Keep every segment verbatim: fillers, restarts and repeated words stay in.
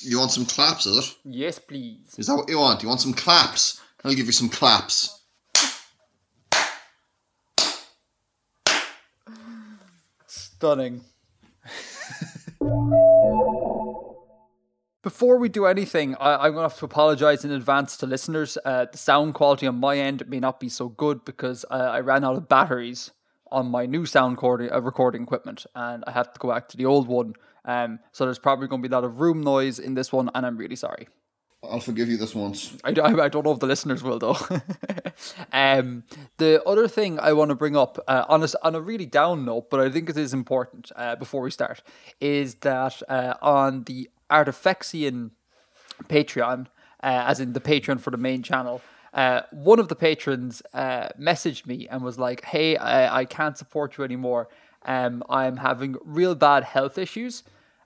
You want some claps, is it? Yes, please. Is that what you want? You want some claps? I'll give you some claps. Stunning. Before we do anything, I, I'm going to have to apologise in advance to listeners. Uh, the sound quality on my end may not be so good because uh, I ran out of batteries on my new sound cord- uh, recording equipment, and I have to go back to the old one. Um, so there's probably going to be a lot of room noise in this one, and I'm really sorry. I'll forgive you this once. I, I, I don't know if the listeners will, though. um, the other thing I want to bring up, uh, on, a, on a really down note, but I think it is important uh, before we start, is that uh, on the Artifexian Patreon, uh, as in the Patreon for the main channel, uh, one of the patrons uh, messaged me and was like, hey, I, I can't support you anymore. Um, I'm having real bad health issues.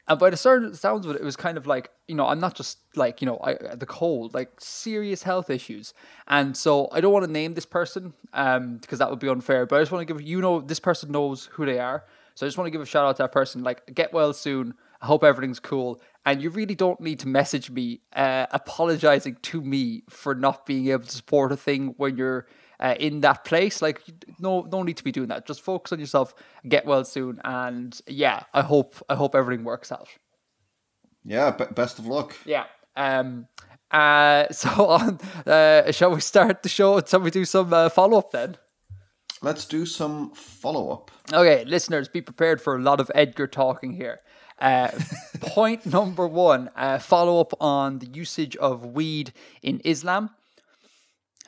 And by the sounds of it, it was kind of like, you know, I'm not just like, you know, I, the cold, like serious health issues. And so I don't want to name this person um, because that would be unfair. But I just want to give, you know, this person knows who they are. So I just want to give a shout out to that person. Like, get well soon. I hope everything's cool. And you really don't need to message me uh, apologizing to me for not being able to support a thing when you're uh, in that place. Like, no no need to be doing that. Just focus on yourself, get well soon, and yeah, I hope I hope everything works out. Yeah, b- best of luck. Yeah. Um. Uh. So on. Uh. Shall we start the show? Shall we do some uh, follow up then? Let's do some follow up. Okay, listeners, be prepared for a lot of Edgar talking here. Uh, point number one: uh, follow up on the usage of weed in Islam.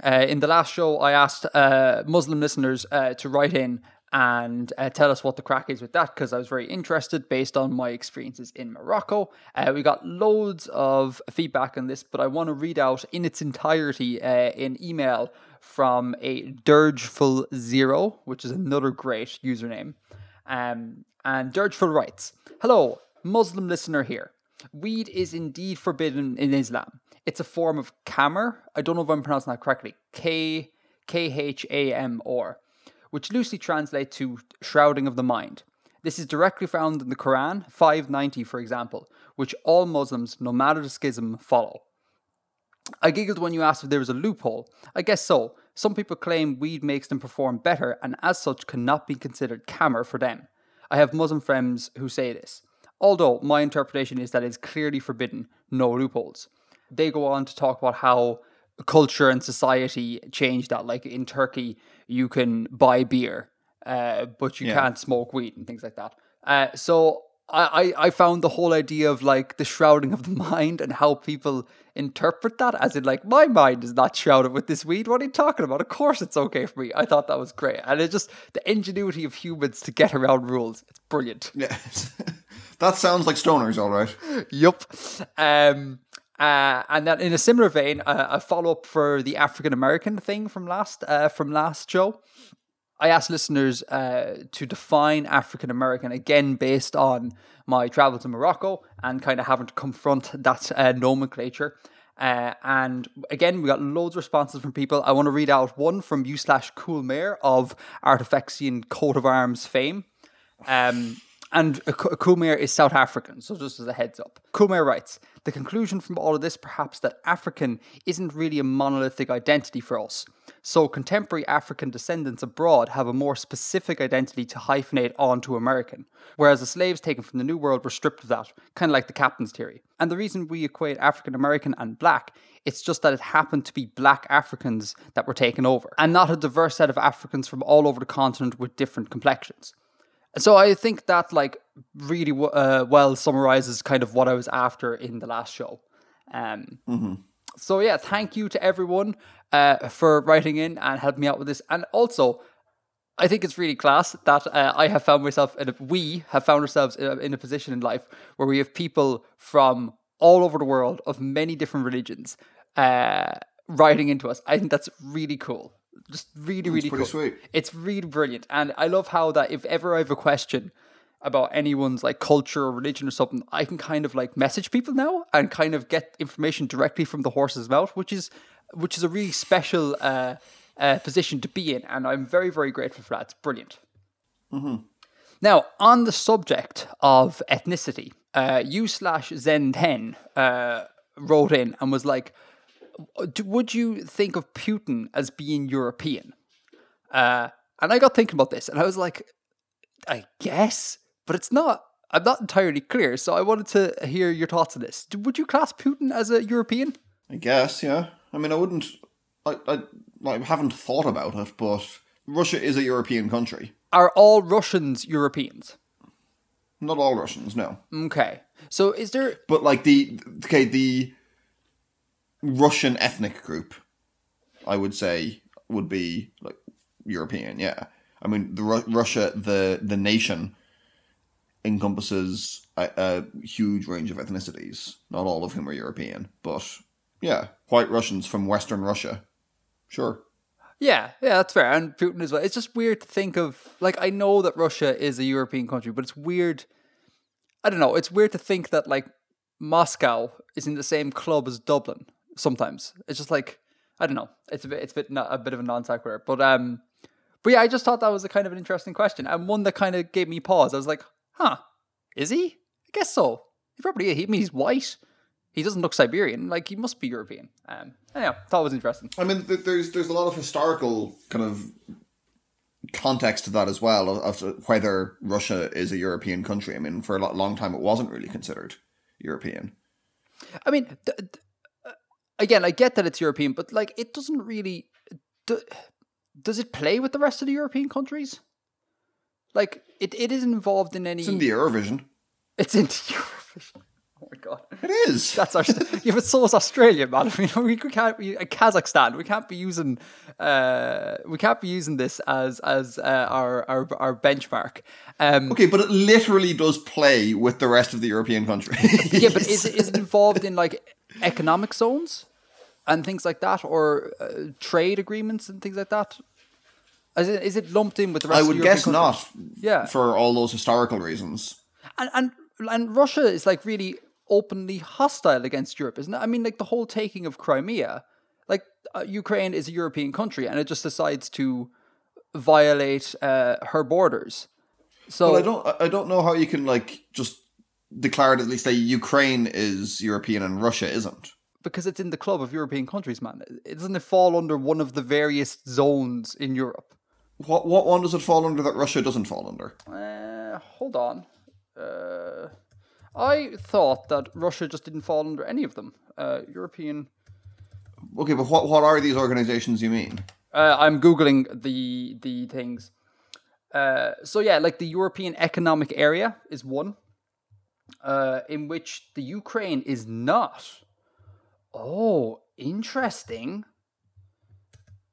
Uh, in the last show, I asked uh, Muslim listeners uh, to write in and uh, tell us what the crack is with that, because I was very interested based on my experiences in Morocco. Uh, we got loads of feedback on this, but I want to read out in its entirety uh, an email from a Dirgeful Zero, which is another great username. Um, and Dirgeful writes, "Hello, Muslim listener here. Weed is indeed forbidden in Islam. It's a form of khamr. I don't know if I'm pronouncing that correctly. K K H A M R, which loosely translates to shrouding of the mind. This is directly found in the Quran five ninety, for example, which all Muslims, no matter the schism, follow. I giggled when you asked if there was a loophole. I guess so. Some people claim weed makes them perform better, and as such cannot be considered khamr for them. I have Muslim friends who say this. Although my interpretation is that it's clearly forbidden, no loopholes." They go on to talk about how culture and society change that. Like in Turkey, you can buy beer, uh, but you yeah. can't smoke weed and things like that. Uh, so I, I found the whole idea of like the shrouding of the mind and how people interpret that as in like, my mind is not shrouded with this weed. What are you talking about? Of course it's okay for me. I thought that was great. And it's just the ingenuity of humans to get around rules. It's brilliant. Yeah. That sounds like stoners, all right. Yup. Um, uh, and then in a similar vein, uh, a follow-up for the African-American thing from last uh, from last show. I asked listeners uh, to define African-American, again, based on my travel to Morocco and kind of having to confront that uh, nomenclature. Uh, and again, we got loads of responses from people. I want to read out one from you slash Kulmaer of Artifexian coat of arms fame. Um, and uh, Kulmaer is South African, so just as a heads up. Kulmaer writes, "The conclusion from all of this, perhaps, that African isn't really a monolithic identity for us. So contemporary African descendants abroad have a more specific identity to hyphenate onto American, whereas the slaves taken from the New World were stripped of that, kind of like the captain's theory. And the reason we equate African-American and black, it's just that it happened to be black Africans that were taken over, and not a diverse set of Africans from all over the continent with different complexions." So I think that like really w- uh, well summarizes kind of what I was after in the last show. Um, mm-hmm. So yeah, thank you to everyone uh, for writing in and helping me out with this. And also, I think it's really class that uh, I have found myself, in a, we have found ourselves in a, in a position in life where we have people from all over the world of many different religions uh, writing into us. I think that's really cool. Just really, really cool. It's pretty sweet. It's really brilliant. And I love how that if ever I have a question about anyone's like culture or religion or something, I can kind of like message people now and kind of get information directly from the horse's mouth, which is which is a really special uh, uh, position to be in. And I'm very, very grateful for that. It's brilliant. Mm-hmm. Now, on the subject of ethnicity, uh, you slash Zen ten uh, wrote in and was like, would you think of Putin as being European? Uh, and I got thinking about this and I was like, I guess, but it's not, I'm not entirely clear. So I wanted to hear your thoughts on this. Would you class Putin as a European? I guess, yeah. I mean, I wouldn't, I, I, I haven't thought about it, but Russia is a European country. Are all Russians Europeans? Not all Russians, no. Okay. So is there... But like the, okay, the Russian ethnic group, I would say, would be like European, yeah. I mean, the Ru- Russia, the, the nation, encompasses a, a huge range of ethnicities, not all of whom are European, but yeah, white Russians from Western Russia, sure. Yeah, yeah, that's fair, and Putin as well. It's just weird to think of, like, I know that Russia is a European country, but it's weird, I don't know, it's weird to think that, like, Moscow is in the same club as Dublin sometimes. It's just like, I don't know, it's a bit, it's a bit, a bit of a non-sequitur, but, um, but yeah, I just thought that was a kind of an interesting question, and one that kind of gave me pause. I was like, huh, is he? I guess so. He probably is. I mean, he's white. He doesn't look Siberian. Like, he must be European. Um, anyway, thought it was interesting. I mean, there's there's a lot of historical kind of context to that as well, of, of whether Russia is a European country. I mean, for a long time, it wasn't really considered European. I mean, th- th- again, I get that it's European, but, like, it doesn't really... Do- does it play with the rest of the European countries? Like, it, it isn't involved in any... It's in the Eurovision. It's in the Eurovision. Oh, my God. It is. That's our... yeah, but so is Australia, man. I mean, we, we can't... We, Kazakhstan, we can't be using... Uh, we can't be using this as as uh, our, our our benchmark. Um, okay, but it literally does play with the rest of the European countries. Yeah, but is, is it involved in, like, economic zones and things like that, or uh, trade agreements and things like that? Is it, is it lumped in with the rest of the European countries? I would guess not, yeah, for all those historical reasons. And and and Russia is, like, really openly hostile against Europe, isn't it? I mean, like, the whole taking of Crimea, like, uh, Ukraine is a European country, and it just decides to violate uh, her borders. So well, I don't, I don't know how you can, like, just declare it, at least, that Ukraine is European and Russia isn't. Because it's in the club of European countries, man. It doesn't it fall under one of the various zones in Europe? What what one does it fall under that Russia doesn't fall under? Uh, hold on. Uh, I thought that Russia just didn't fall under any of them. Uh, European... Okay, but what, what are these organizations you mean? Uh, I'm Googling the, the things. Uh, so yeah, like the European Economic Area is one, uh, in which the Ukraine is not. Oh, interesting.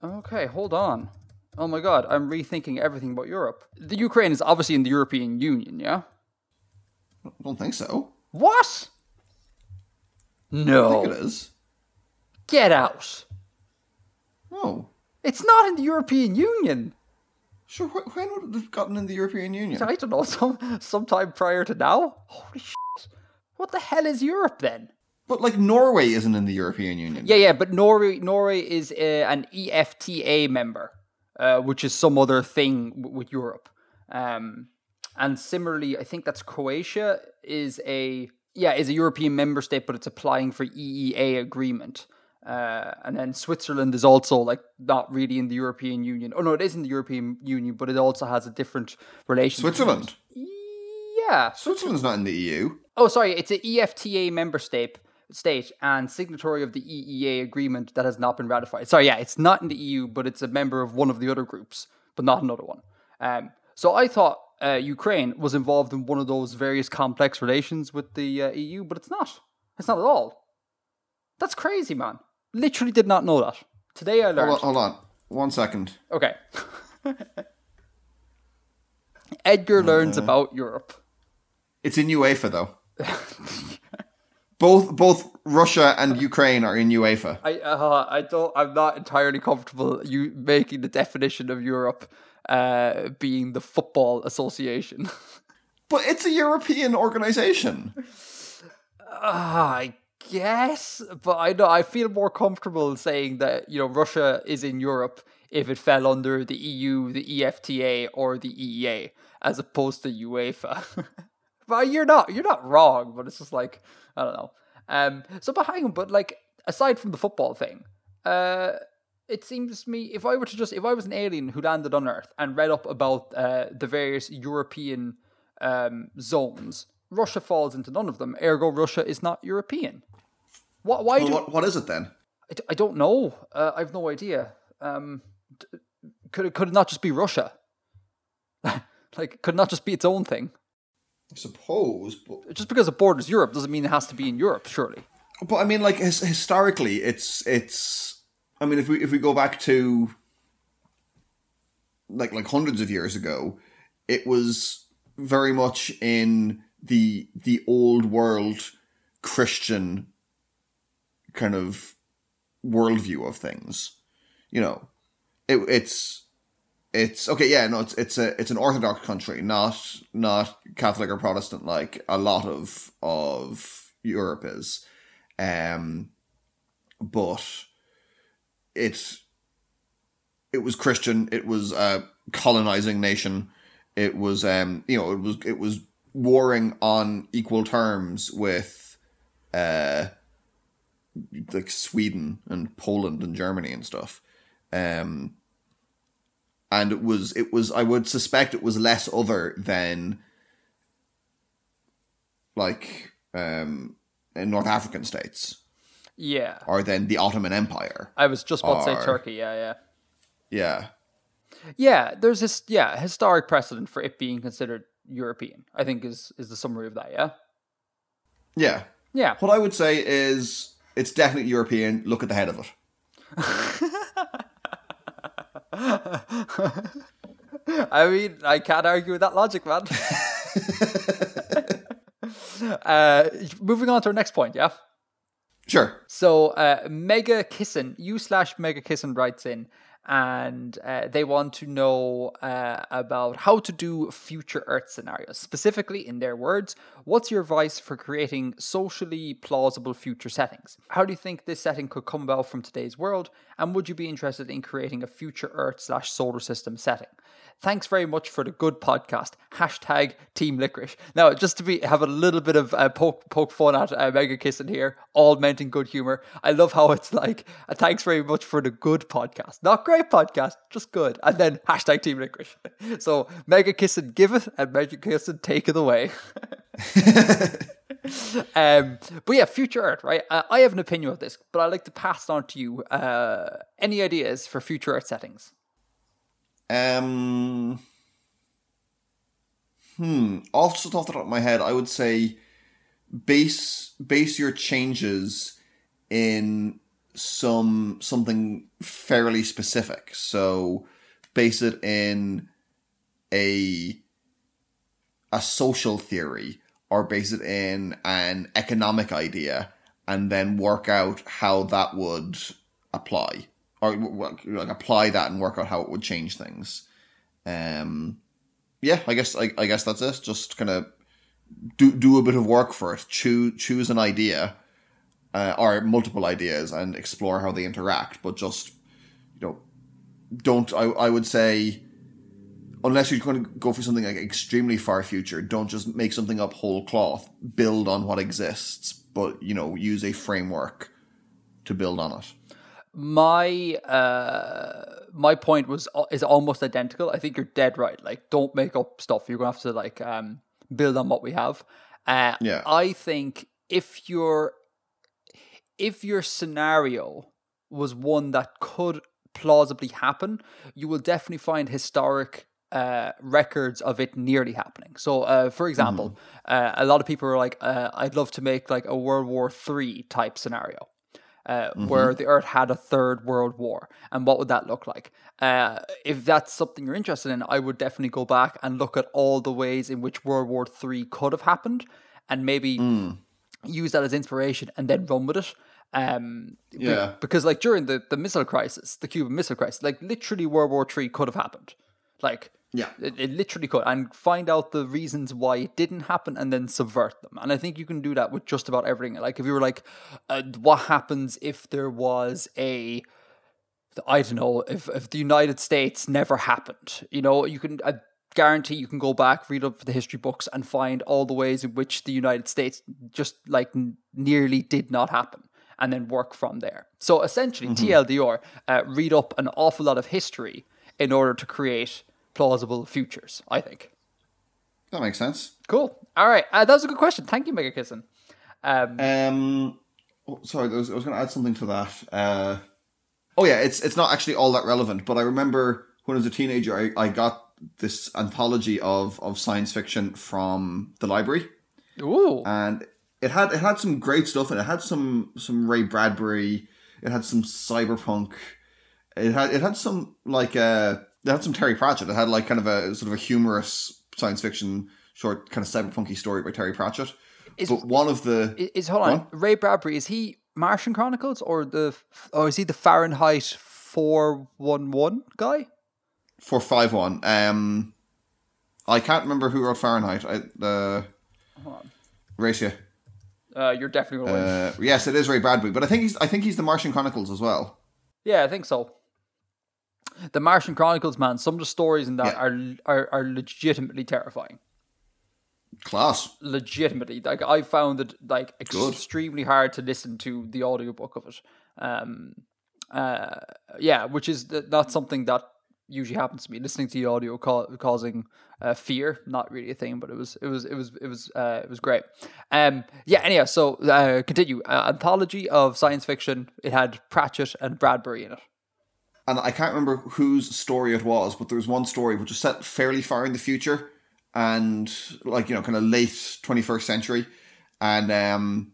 Okay, hold on. Oh my God, I'm rethinking everything about Europe. The Ukraine is obviously in the European Union, yeah? I don't think so. What? No. I don't think it is. Get out. No. It's not in the European Union. Sure, wh- when would it have gotten in the European Union? I don't know, some sometime prior to now? Holy shit. What the hell is Europe then? But, like, Norway isn't in the European Union. Yeah, yeah, but Norway Norway is uh, an E F T A member, uh, which is some other thing w- with Europe. Um, and similarly, I think that's Croatia is a yeah is a European member state, but it's applying for E E A agreement. Uh, and then Switzerland is also, like, not really in the European Union. Oh no, it is in the European Union, but it also has a different relation. Switzerland. Yeah, Switzerland's not in the E U. Oh, sorry, it's an E F T A member state. state and signatory of the E E A agreement that has not been ratified. Sorry, yeah, it's not in the E U, but it's a member of one of the other groups, but not another one. Um, so I thought uh, Ukraine was involved in one of those various complex relations with the uh, E U, but it's not. It's not at all. That's crazy, man. Literally did not know that. Today I learned... Hold on, hold on. One second. Okay. Edgar uh, learns about Europe. It's in UEFA, though. Both both Russia and Ukraine are in UEFA. I uh, I don't. I'm not entirely comfortable you making the definition of Europe uh, being the football association. But it's a European organization. Uh, I guess, but I know I feel more comfortable saying that, you know, Russia is in Europe if it fell under the E U, the E F T A, or the E E A, as opposed to UEFA. well, you're not you're not wrong, but it's just like, I don't know. Um, so, but hang on, but like, aside from the football thing, uh, it seems to me, if I were to just, if I was an alien who landed on Earth and read up about uh, the various European um, zones, Russia falls into none of them. Ergo, Russia is not European. What? Why? Well, do, what, what is it then? I, I don't know. Uh, I have no idea. Um, could it could it not just be Russia? Like, could it not just be its own thing? I suppose, but... Just because it borders Europe doesn't mean it has to be in Europe, surely. But, I mean, like, his- historically, it's... it's. I mean, if we if we go back to, like, like hundreds of years ago, it was very much in the the old world Christian kind of worldview of things. You know, it, it's... It's okay, yeah, no, it's it's a it's an Orthodox country, not not Catholic or Protestant like a lot of of Europe is, um, but it it was Christian, it was a colonizing nation, it was um you know it was it was warring on equal terms with uh like Sweden and Poland and Germany and stuff, um. And it was, it was, I would suspect it was less other than, like, um, in North African states. Yeah. Or than the Ottoman Empire. I was just about or, to say Turkey, yeah, yeah. Yeah. Yeah, there's this, yeah, historic precedent for it being considered European, I think is, is the summary of that, yeah? Yeah. Yeah. What I would say is, it's definitely European, look at the head of it. I mean, I can't argue with that logic, man. uh, moving on to our next point, yeah? Sure. So, uh, MegaKissen, you slash MegaKissen writes in, and uh, they want to know uh, about how to do future Earth scenarios. Specifically, in their words, what's your advice for creating socially plausible future settings? How do you think this setting could come about from today's world? And would you be interested in creating a future Earth slash solar system setting? Thanks very much for the good podcast. Hashtag Team Licorice. Now, just to be have a little bit of uh, poke poke fun at uh, MegaKissen here, all meant in good humor. I love how it's like, uh, thanks very much for the good podcast. Not great podcast, just good. And then hashtag Team Licorice. So MegaKissen give it and MegaKissen take it away. um, but yeah, future Earth, right? Uh, I have an opinion of this, but I'd like to pass it on to you. Uh, any ideas for future Earth settings? Um, hmm. Off the top of my head, I would say base base your changes in some something fairly specific. So base it in a a social theory, or base it in an economic idea, and then work out how that would apply. Or like apply that and work out how it would change things. Um, yeah, I guess I, I guess that's it. Just kind of do do a bit of work for it. Choose choose an idea, uh, or multiple ideas, and explore how they interact. But just you know, don't I I would say, unless you're going to go for something like extremely far future, don't just make something up whole cloth. Build on what exists, but you know, use a framework to build on it. My uh, my point was is almost identical. I think you're dead right. Like, don't make up stuff. You're gonna have to like um, build on what we have. Uh, yeah. I think if your if your scenario was one that could plausibly happen, you will definitely find historic uh, records of it nearly happening. So, uh, for example, mm-hmm. uh, a lot of people are like, uh, "I'd love to make like a World War Three type scenario." Uh, mm-hmm. Where the Earth had a third world war, and what would that look like? Uh, if that's something you're interested in, I would definitely go back and look at all the ways in which World War Three could have happened, and maybe mm. use that as inspiration and then run with it. Um, yeah. Because like during the, the missile crisis, the Cuban Missile Crisis, like literally World War Three could have happened. Like yeah, it, it literally could, and find out the reasons why it didn't happen, and then subvert them. And I think you can do that with just about everything. Like if you were like, uh, what happens if there was a, I don't know, if if the United States never happened? You know, you can uh, guarantee you can go back, read up for the history books, and find all the ways in which the United States just like n- nearly did not happen, and then work from there. So essentially, mm-hmm. T L D R, uh, read up an awful lot of history in order to create plausible futures, I think. That makes sense. Cool. All right. Uh, that was a good question. Thank you, MegaKissen. Um, um, oh, sorry, I was, I was going to add something to that. Uh, oh, yeah, it's it's not actually all that relevant, but I remember when I was a teenager, I, I got this anthology of, of science fiction from the library. Ooh. And it had it had some great stuff, and it had some some Ray Bradbury, it had some cyberpunk, it had it had some like uh it had some Terry Pratchett. It had like kind of a sort of a humorous science fiction short kind of cyberpunky story by Terry Pratchett. Is, but one of the is, is hold on one? Ray Bradbury, is he Martian Chronicles or the or is he the Fahrenheit four one one guy? four five one Um, I can't remember who wrote Fahrenheit. I uh, hold on. Racia. Uh, you're definitely going to win. Uh, yes, it is Ray Bradbury, but I think he's I think he's the Martian Chronicles as well. Yeah, I think so. The Martian Chronicles, man. Some of the stories in that yeah. are, are are legitimately terrifying. Class. Legitimately, like I found it like extremely Good. hard to listen to the audiobook of it. Um, uh, yeah, which is not something that usually happens to me. Listening to the audio ca- causing uh, fear, not really a thing, but it was it was it was it was uh, it was great. Um, yeah. Anyhow, so uh, continue. Uh, anthology of science fiction. It had Pratchett and Bradbury in it, and I can't remember whose story it was, but there was one story which was set fairly far in the future, and like you know, kind of late twenty-first century, and um,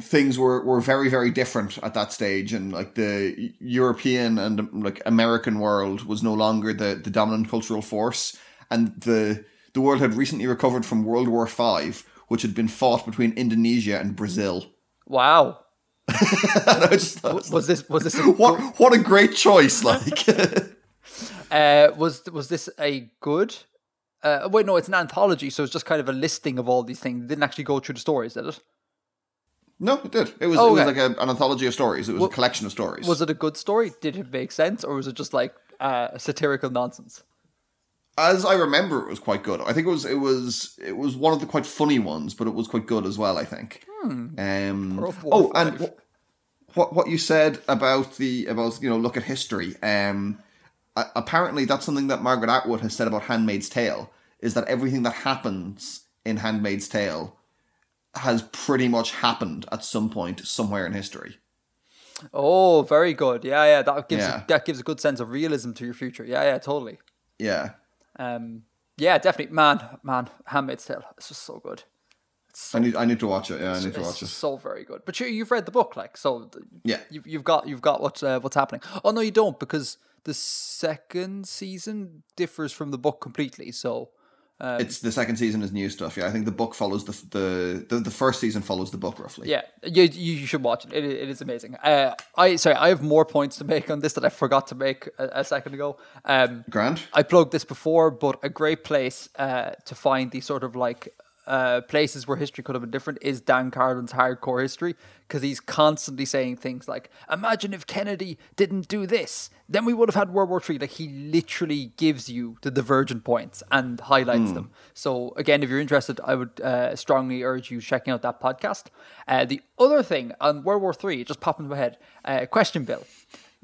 things were, were very, very different at that stage. And like the European and like American world was no longer the, the dominant cultural force. And the, the world had recently recovered from World War Five, which had been fought between Indonesia and Brazil. Wow. I just thought, was, was this, was this, a, what, what a great choice. Like, uh, was, was this a good, uh, wait, no, it's an anthology. So it's just kind of a listing of all these things. It didn't actually go through the stories, did it? No, it did. It was, oh, okay. It was like a, an anthology of stories. It was well, a collection of stories. Was it a good story? Did it make sense? Or was it just like uh, satirical nonsense? As I remember, it was quite good. I think it was it was, it was one of the quite funny ones, but it was quite good as well, I think. Hmm. Um, oh, and w- what what you said about, the about you know, look at history. Um, uh, apparently, that's something that Margaret Atwood has said about Handmaid's Tale, is that everything that happens in Handmaid's Tale has pretty much happened at some point somewhere in history. Oh, very good. Yeah, yeah. That gives yeah. A, that gives a good sense of realism to your future. Yeah, yeah, totally. Yeah. Um. Yeah, definitely. Man, man, Handmaid's Tale. It's just so good. It's so I need. I need to watch it. Yeah, I need to watch it. It's so very good. But you, you've read the book, like so. Yeah. You've, you've got you've got what's uh, what's happening. Oh no, you don't, because the second season differs from the book completely. So. Um, it's the second season is new stuff. Yeah, I think the book follows the the the, the first season follows the book roughly. Yeah, you you should watch it. It, it is amazing. Uh, I sorry, I have more points to make on this that I forgot to make a, a second ago. Um, Grand. I plugged this before, but a great place uh, to find these sort of like uh, places where history could have been different is Dan Carlin's Hardcore History, because he's constantly saying things like, "Imagine if Kennedy didn't do this, then we would have had World War Three." Like he literally gives you the divergent points and highlights mm. them. So again, if you're interested, I would uh, strongly urge you checking out that podcast. Uh, the other thing on World War Three, it just popped into my head. Uh, question, Bill,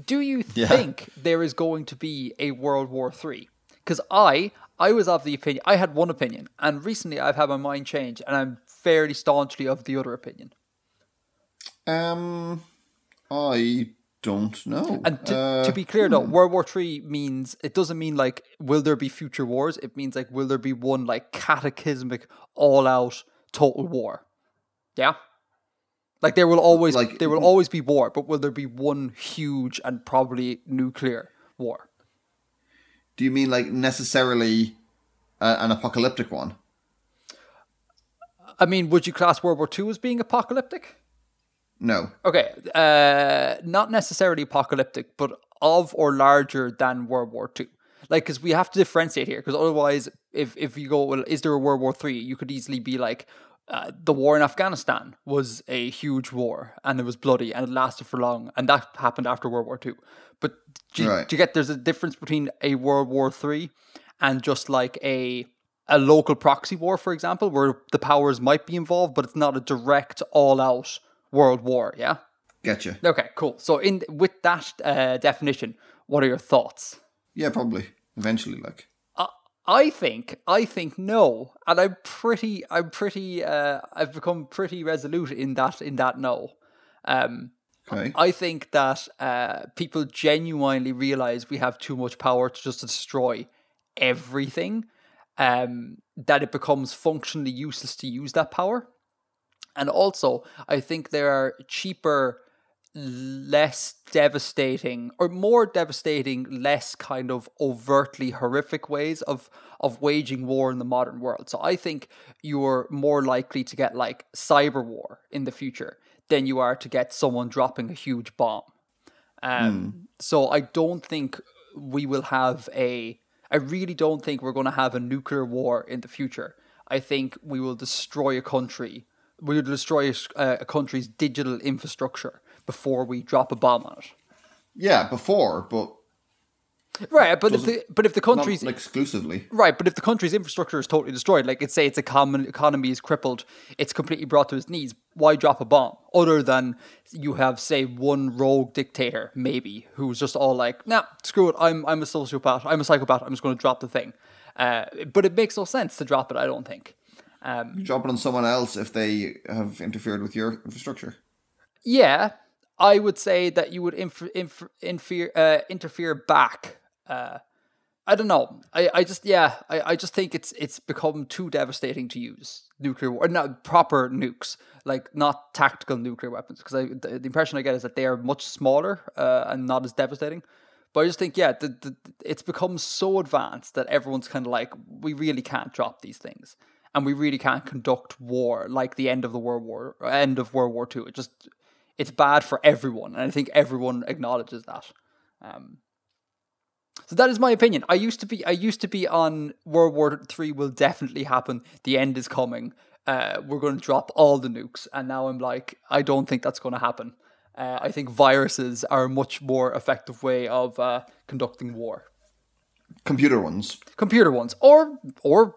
do you yeah. think there is going to be a World War Three? Because I, I was of the opinion, I had one opinion, and recently I've had my mind changed, and I'm fairly staunchly of the other opinion. Um, I. Don't know. And to, uh, to be clear, hmm. though, World War Three means it doesn't mean like will there be future wars. It means like will there be one like cataclysmic, all-out total war? Yeah, like there will always like there will always be war, but will there be one huge and probably nuclear war? Do you mean like necessarily uh, an apocalyptic one? I mean, would you class World War Two as being apocalyptic? No. Okay, uh, not necessarily apocalyptic, but of or larger than World War Two. Like, because we have to differentiate here, because otherwise, if, if you go, well, is there a World War Three? You could easily be like, uh, the war in Afghanistan was a huge war, and it was bloody, and it lasted for long, and that happened after World War Two. But do you, right. do you get, there's a difference between a World War Three and just like a a local proxy war, for example, where the powers might be involved, but it's not a direct all-out world war, yeah? Gotcha. Okay, cool. So in with that uh, definition, what are your thoughts? Yeah, probably. Eventually, like. Uh, I think, I think no. And I'm pretty, I'm pretty, uh, I've become pretty resolute in that, in that no. Um, okay. I think that uh, people genuinely realize we have too much power to just destroy everything. Um, that it becomes functionally useless to use that power. And also, I think there are cheaper, less devastating, or more devastating, less kind of overtly horrific ways of, of waging war in the modern world. So I think you're more likely to get like cyber war in the future than you are to get someone dropping a huge bomb. Um, mm. So I don't think we will have a... I really don't think we're going to have a nuclear war in the future. I think we will destroy a country. We will destroy a, a country's digital infrastructure before we drop a bomb on it. Yeah, before, but right. But if the but if the country's not exclusively right, but if the country's infrastructure is totally destroyed, like it's say its common economy is crippled, it's completely brought to its knees. Why drop a bomb? Other than you have say one rogue dictator maybe who's just all like, nah, screw it. I'm I'm a sociopath. I'm a psychopath. I'm just going to drop the thing. Uh, but it makes no sense to drop it. I don't think. Um, you drop it on someone else if they have interfered with your infrastructure. Yeah, I would say that you would inf- inf- infer- uh, interfere back. Uh, I don't know. I, I just yeah. I, I just think it's it's become too devastating to use nuclear war, not proper nukes, like not tactical nuclear weapons. Because I the, the impression I get is that they are much smaller uh, and not as devastating. But I just think yeah, the, the, it's become so advanced that everyone's kind of like, we really can't drop these things, and we really can't conduct war like the end of the World War, end of World War Two. It just it's bad for everyone, and I think everyone acknowledges that. Um, So that is my opinion. I used to be I used to be on World War Three will definitely happen. The end is coming. Uh, we're going to drop all the nukes. And now I'm like, I don't think that's going to happen. Uh, I think viruses are a much more effective way of uh, conducting war. Computer ones. Computer ones. Or, or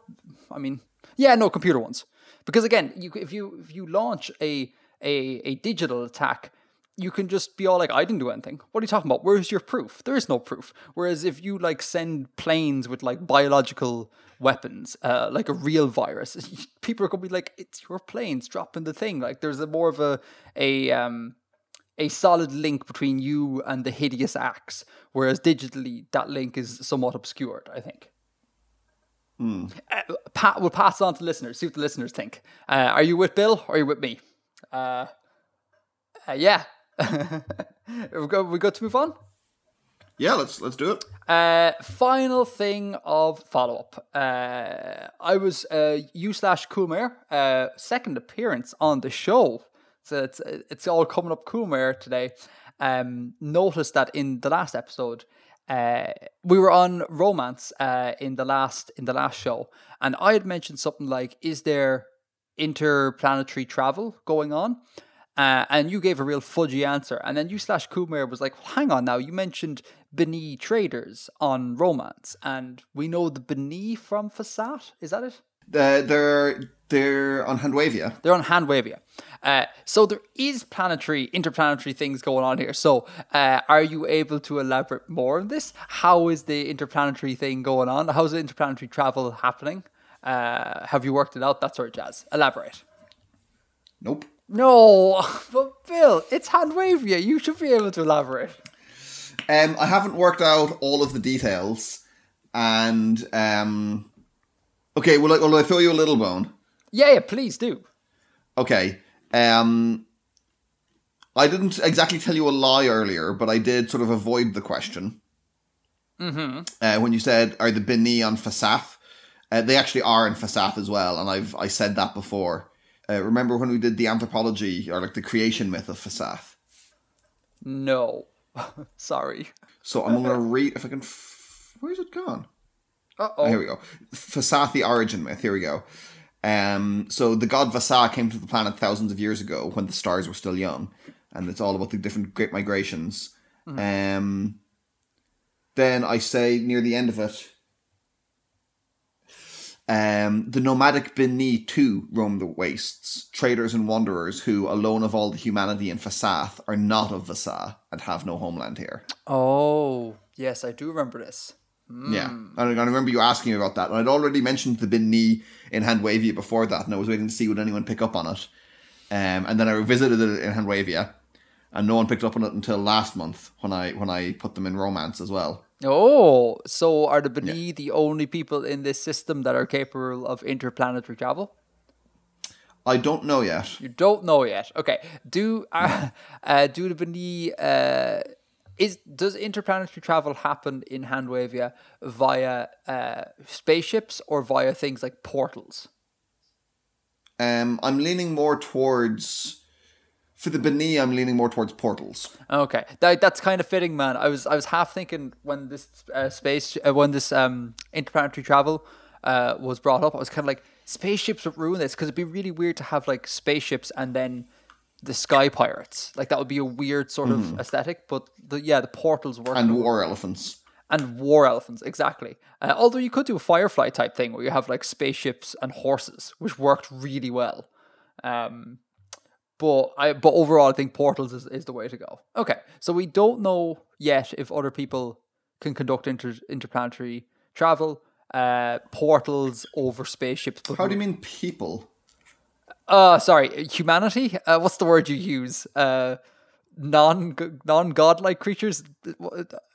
I mean, yeah, no, computer ones. Because again, you, if you if you launch a a, a digital attack, you can just be all like, I didn't do anything. What are you talking about? Where's your proof? There is no proof. Whereas if you like send planes with like biological weapons, uh, like a real virus, people are going to be like, it's your planes dropping the thing. Like there's a more of a a um, a solid link between you and the hideous acts. Whereas digitally, that link is somewhat obscured, I think. Mm. Uh, Pat, we'll pass on to listeners, see what the listeners think. Uh, are you with Bill or are you with me? Uh, uh, yeah. we go we got to move on. Yeah, let's let's do it. Uh final thing of follow-up. Uh I was uh you slash Kulmaer, uh second appearance on the show. So it's it's all coming up Kulmaer today. Um noticed that in the last episode, uh we were on Romance uh in the last in the last show, and I had mentioned something like, is there interplanetary travel going on? Uh, and you gave a real fudgy answer. And then you slash Kulmaer was like, well, hang on now, you mentioned B'ni traders on Romance. And we know the B'ni from Fasaathi. Is that it? Uh, they're, they're on Handwavia. They're on Handwavia. Uh, so there is planetary, interplanetary things going on here. So uh, are you able to elaborate more on this? How is the interplanetary thing going on? How's the interplanetary travel happening? Uh, have you worked it out? That sort of jazz. Elaborate. Nope. No, but Bill, it's Handwavia. You should be able to elaborate. Um, I haven't worked out all of the details, and um, okay. Well, will I throw you a little bone? Yeah, yeah, please do. Okay. Um, I didn't exactly tell you a lie earlier, but I did sort of avoid the question. Mm-hmm. Uh, when you said, "Are the B'ni on Fasaathi?" Uh, they actually are in Fasaathi as well, and I've I said that before. Uh, remember when we did the anthropology, or like the creation myth of Fasaathi? No. Sorry. So I'm going to read, if I can, f- where's it gone? Uh-oh. Oh, here we go. Fasaathi, the origin myth, here we go. Um, so the god Vasaathi came to the planet thousands of years ago when the stars were still young. And it's all about the different great migrations. Mm-hmm. Um, then I say near the end of it, Um, the nomadic B'ni too roam the wastes, traders and wanderers who, alone of all the humanity in Fasaath, are not of Vasa and have no homeland here. Oh, yes, I do remember this. Mm. Yeah, and I remember you asking about that. And I'd already mentioned the B'ni in Handwavia before that, and I was waiting to see would anyone pick up on it. Um, and then I revisited it in Handwavia, and no one picked up on it until last month when I when I put them in Romance as well. Oh, so are the B'ni yeah. the only people in this system that are capable of interplanetary travel? I don't know yet. You don't know yet. Okay. Do uh, uh, do the B'ni uh, is does interplanetary travel happen in Handwavia via uh, spaceships or via things like portals? Um, I'm leaning more towards. For the B'ni, I'm leaning more towards portals. Okay, that, that's kind of fitting, man. I was I was half thinking when this uh, space uh, when this um, interplanetary travel uh, was brought up, I was kind of like, spaceships would ruin this because it'd be really weird to have like spaceships and then the sky pirates. Like that would be a weird sort of mm. aesthetic. But the, yeah, the portals work. And war elephants. And war elephants, exactly. Uh, although you could do a Firefly type thing where you have like spaceships and horses, which worked really well. Um. But I, but overall, I think portals is, is the way to go. Okay, so we don't know yet if other people can conduct inter, interplanetary travel, uh, portals over spaceships. But how do you mean people? Uh, sorry, humanity? Uh, what's the word you use? Uh, non, non-godlike creatures?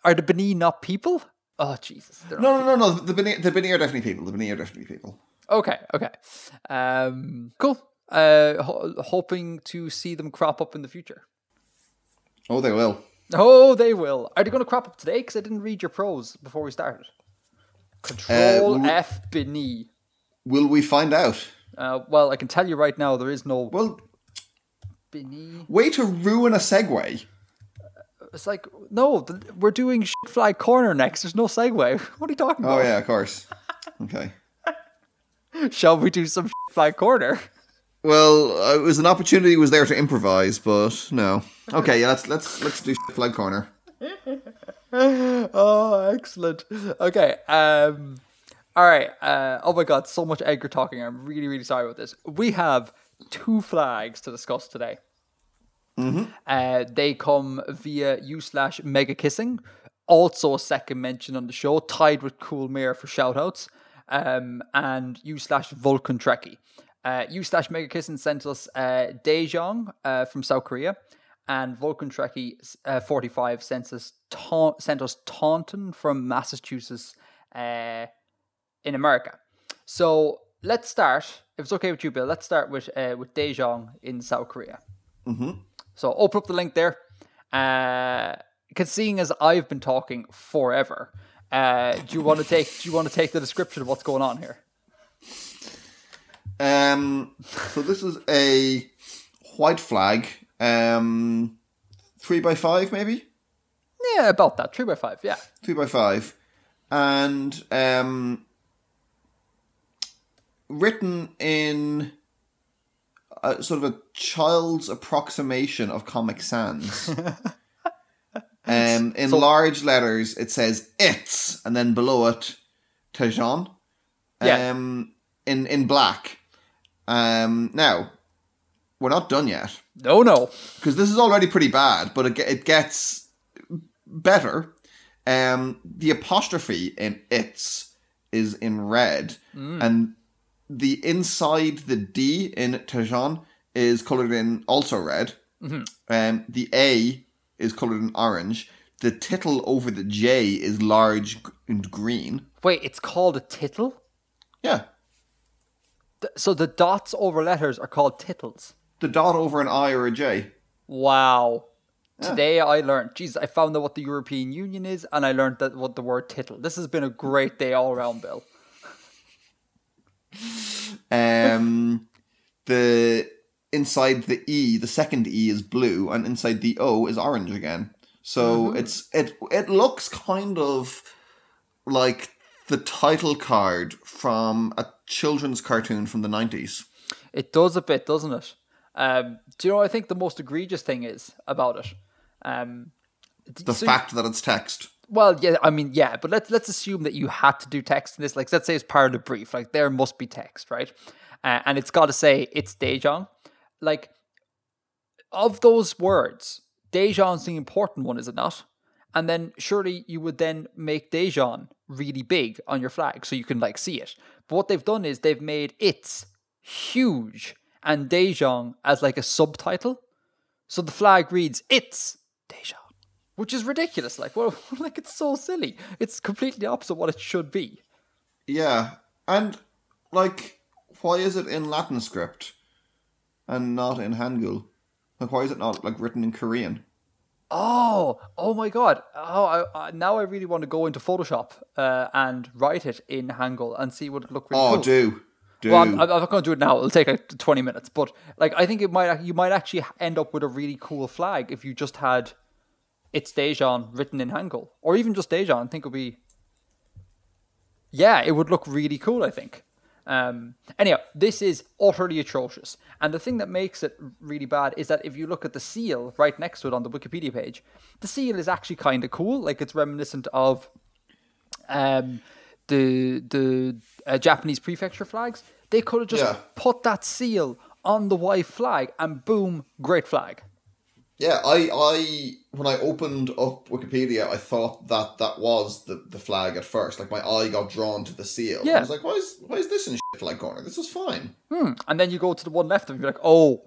Are the B'ni not people? Oh, Jesus. No, no, no, no, no. The B'ni, the B'ni are definitely people. The B'ni are definitely people. Okay, okay. Um, cool. Uh, ho- hoping to see them crop up in the future. Oh, they will. Oh, they will. Are they going to crop up today? Because I didn't read your pros before we started. Control uh, will F we... B'ni. Will we find out? Uh, well, I can tell you right now, there is no. Well, B'ni. Way to ruin a segue. Uh, it's like no, the, we're doing shit flag corner next. There's no segue. What are you talking about? Oh yeah, of course. Okay. Shall we do some shit flag corner? Well, it was an opportunity was there to improvise, but no. Okay, yeah, let's let's let's do flag corner. Oh, excellent. Okay, um, all right. Uh, oh my God, so much Edgar talking. I'm really, really sorry about this. We have two flags to discuss today. Mm-hmm. Uh, they come via you slash MegaKissen, also a second mention on the show, tied with Kulmaer for shoutouts, um, and you slash Vulcan Trekkie. Uh, you slash MegaKissen sent us uh, Daejeon uh, from South Korea, and Vulcan Trekkie uh, forty-five sent us, ta- sent us Taunton from Massachusetts uh, in America. So let's start, if it's okay with you, Bill, let's start with uh, with Daejeon in South Korea. Mm-hmm. So open up the link there. Because uh, seeing as I've been talking forever, uh, do you want to take do you want to take the description of what's going on here? Um, so this is a white flag, um, three by five, maybe? Yeah, about that. Three by five, yeah. Three by five. And, um, written in a, sort of a child's approximation of Comic Sans. um, in so, large letters, it says it's, and then below it, Taejeon. Yeah. Um, in, in black. Um, now, we're not done yet. No, no. Because this is already pretty bad, but it, it gets better. Um, the apostrophe in its is in red, mm. and the inside, the D in Taejeon is coloured in also red. Mm-hmm. Um, the A is coloured in orange. The tittle over the J is large and green. Wait, it's called a tittle? Yeah. So the dots over letters are called tittles. The dot over an I or a J. Wow. Yeah. Today I learned, Jesus, I found out what the European Union is, and I learned that what the word tittle. This has been a great day all around, Bill. Um, the inside the E, the second E is blue, and inside the O is orange again. So mm-hmm. it's it it looks kind of like the title card from a children's cartoon from the nineties. It does a bit, doesn't it? Um, do you know what I think the most egregious thing is about it? Um, The so fact that it's text. Well, yeah, I mean, yeah, but let's let's assume that you had to do text in this. Like, let's say it's part of the brief. Like, there must be text, right? Uh, and it's got to say it's Daejeon. Like, of those words, Daejeon's the important one, is it not? And then surely you would then make Daejeon really big on your flag so you can, like, see it. But what they've done is they've made it's huge and Daejeon as, like, a subtitle. So the flag reads, it's Daejeon. Which is ridiculous. Like, well, like, it's so silly. It's completely opposite what it should be. Yeah. And, like, why is it in Latin script and not in Hangul? Like, why is it not, like, written in Korean? Oh, oh my God. Oh, I, I, now I really want to go into Photoshop uh, and write it in Hangul and see what it looked really oh, cool. do. Do. Well, I'm, I'm not going to do it now. It'll take like twenty minutes. But like, I think it might. You might actually end up with a really cool flag if you just had "It's Daejeon" written in Hangul, or even just Daejeon. I think it would be. Yeah, it would look really cool, I think. Um, anyhow, this is utterly atrocious. And the thing that makes it really bad is that if you look at the seal right next to it on the Wikipedia page, the seal is actually kind of cool. Like, it's reminiscent of Um, the the uh, Japanese prefecture flags. They could have just yeah. put that seal on the white flag and boom, great flag. Yeah, I, I when I opened up Wikipedia, I thought that that was the, the flag at first. Like, my eye got drawn to the seal. Yeah. I was like, why is why is this in shit flag corner? This is fine. Hmm. And then you go to the one left and you're like, oh,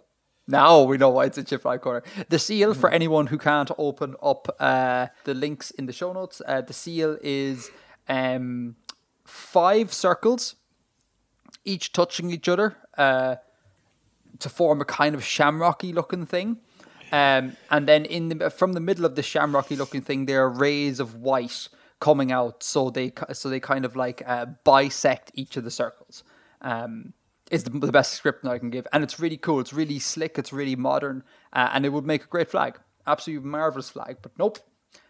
now we know why it's in shit flag corner. The seal, for anyone who can't open up uh, the links in the show notes, uh, the seal is um. five circles, each touching each other, uh, to form a kind of shamrocky looking thing. Um, and then in the, from the middle of the shamrocky looking thing, there are rays of white coming out. So they so they kind of like uh, bisect each of the circles. Um, it's the, the best script that I can give. And it's really cool. It's really slick. It's really modern. Uh, and it would make a great flag. Absolutely marvelous flag. But nope,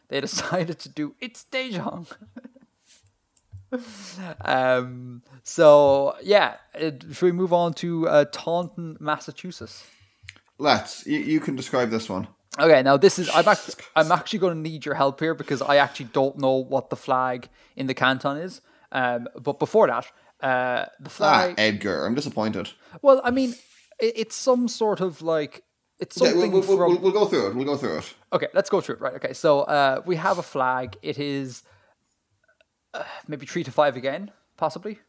they decided to do it's Daejeon. Um, so yeah, it, should we move on to uh, Taunton, Massachusetts? Let's. You, you can describe this one. Okay, now this is I'm actually, I'm actually going to need your help here because I actually don't know what the flag in the canton is. Um, but before that, uh, the flag. Ah, Edgar, I'm disappointed. Well, I mean, it, it's some sort of like it's something. Yeah, we'll, we'll, from... we'll, we'll go through it. We'll go through it. Okay, let's go through it. Right. Okay, so uh, we have a flag. It is. Uh, maybe three to five again, possibly.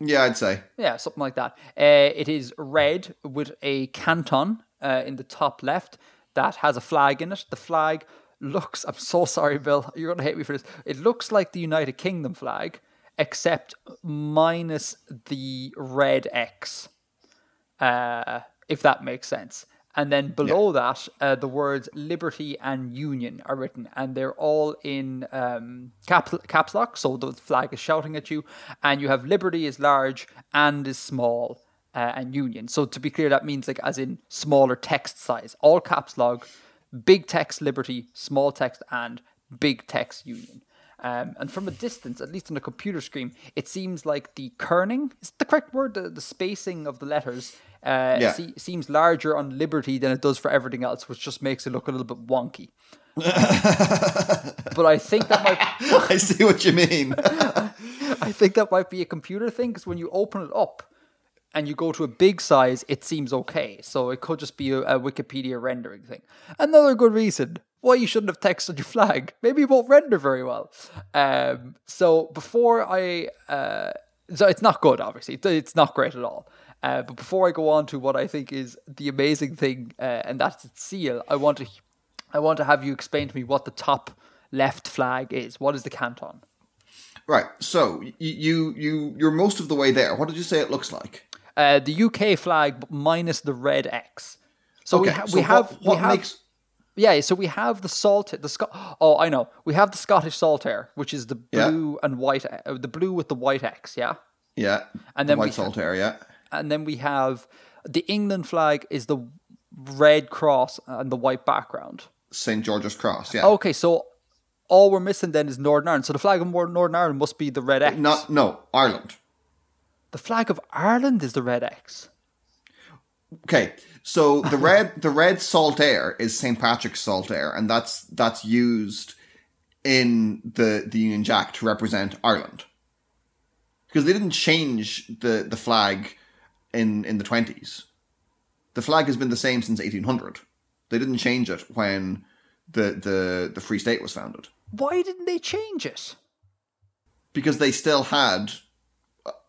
Yeah, I'd say. Yeah, something like that. Uh, it is red with a canton uh, in the top left that has a flag in it. The flag looks, I'm so sorry, Bill, you're going to hate me for this. It looks like the United Kingdom flag, except minus the red X, uh, if that makes sense. And then below yeah. that, uh, the words liberty and union are written. And they're all in um, caps, caps lock. So the flag is shouting at you. And you have liberty is large and is small uh, and union. So to be clear, that means like as in smaller text size. All caps lock, big text liberty, small text and big text union. Um, and from a distance, at least on a computer screen, it seems like the kerning, is the correct word, the, the spacing of the letters uh, yeah. se- seems larger on liberty than it does for everything else, which just makes it look a little bit wonky. But I think that might... I see what you mean. I think that might be a computer thing, because when you open it up and you go to a big size, it seems okay. So it could just be a, a Wikipedia rendering thing. Another good reason why you shouldn't have text on your flag. Maybe it won't render very well. Um, so before I... Uh, so it's not good, obviously. It's not great at all. Uh, but before I go on to what I think is the amazing thing, uh, and that's its seal, I want to I want to have you explain to me what the top left flag is. What is the canton? Right. So you, you, you're most of the way there. What did you say it looks like? Uh, the U K flag minus the red X. So okay, we, ha- so we what, have what we have, makes yeah. So we have the salt the Sc- Oh, I know. We have the Scottish saltire, which is the blue yeah. and white, uh, the blue with the white X. Yeah. Yeah. And then the white we saltire. Ha- yeah. And then we have the England flag is the red cross and the white background. Saint George's Cross. Yeah. Okay, so all we're missing then is Northern Ireland. So the flag of Northern Ireland must be the red X. Not no Ireland. The flag of Ireland is the red X. Okay, so the red the red salt air is Saint Patrick's salt air, and that's that's used in the the Union Jack to represent Ireland, because they didn't change the the flag in in the twenties. The flag has been the same since eighteen hundred. They didn't change it when the the the Free State was founded. Why didn't they change it? Because they still had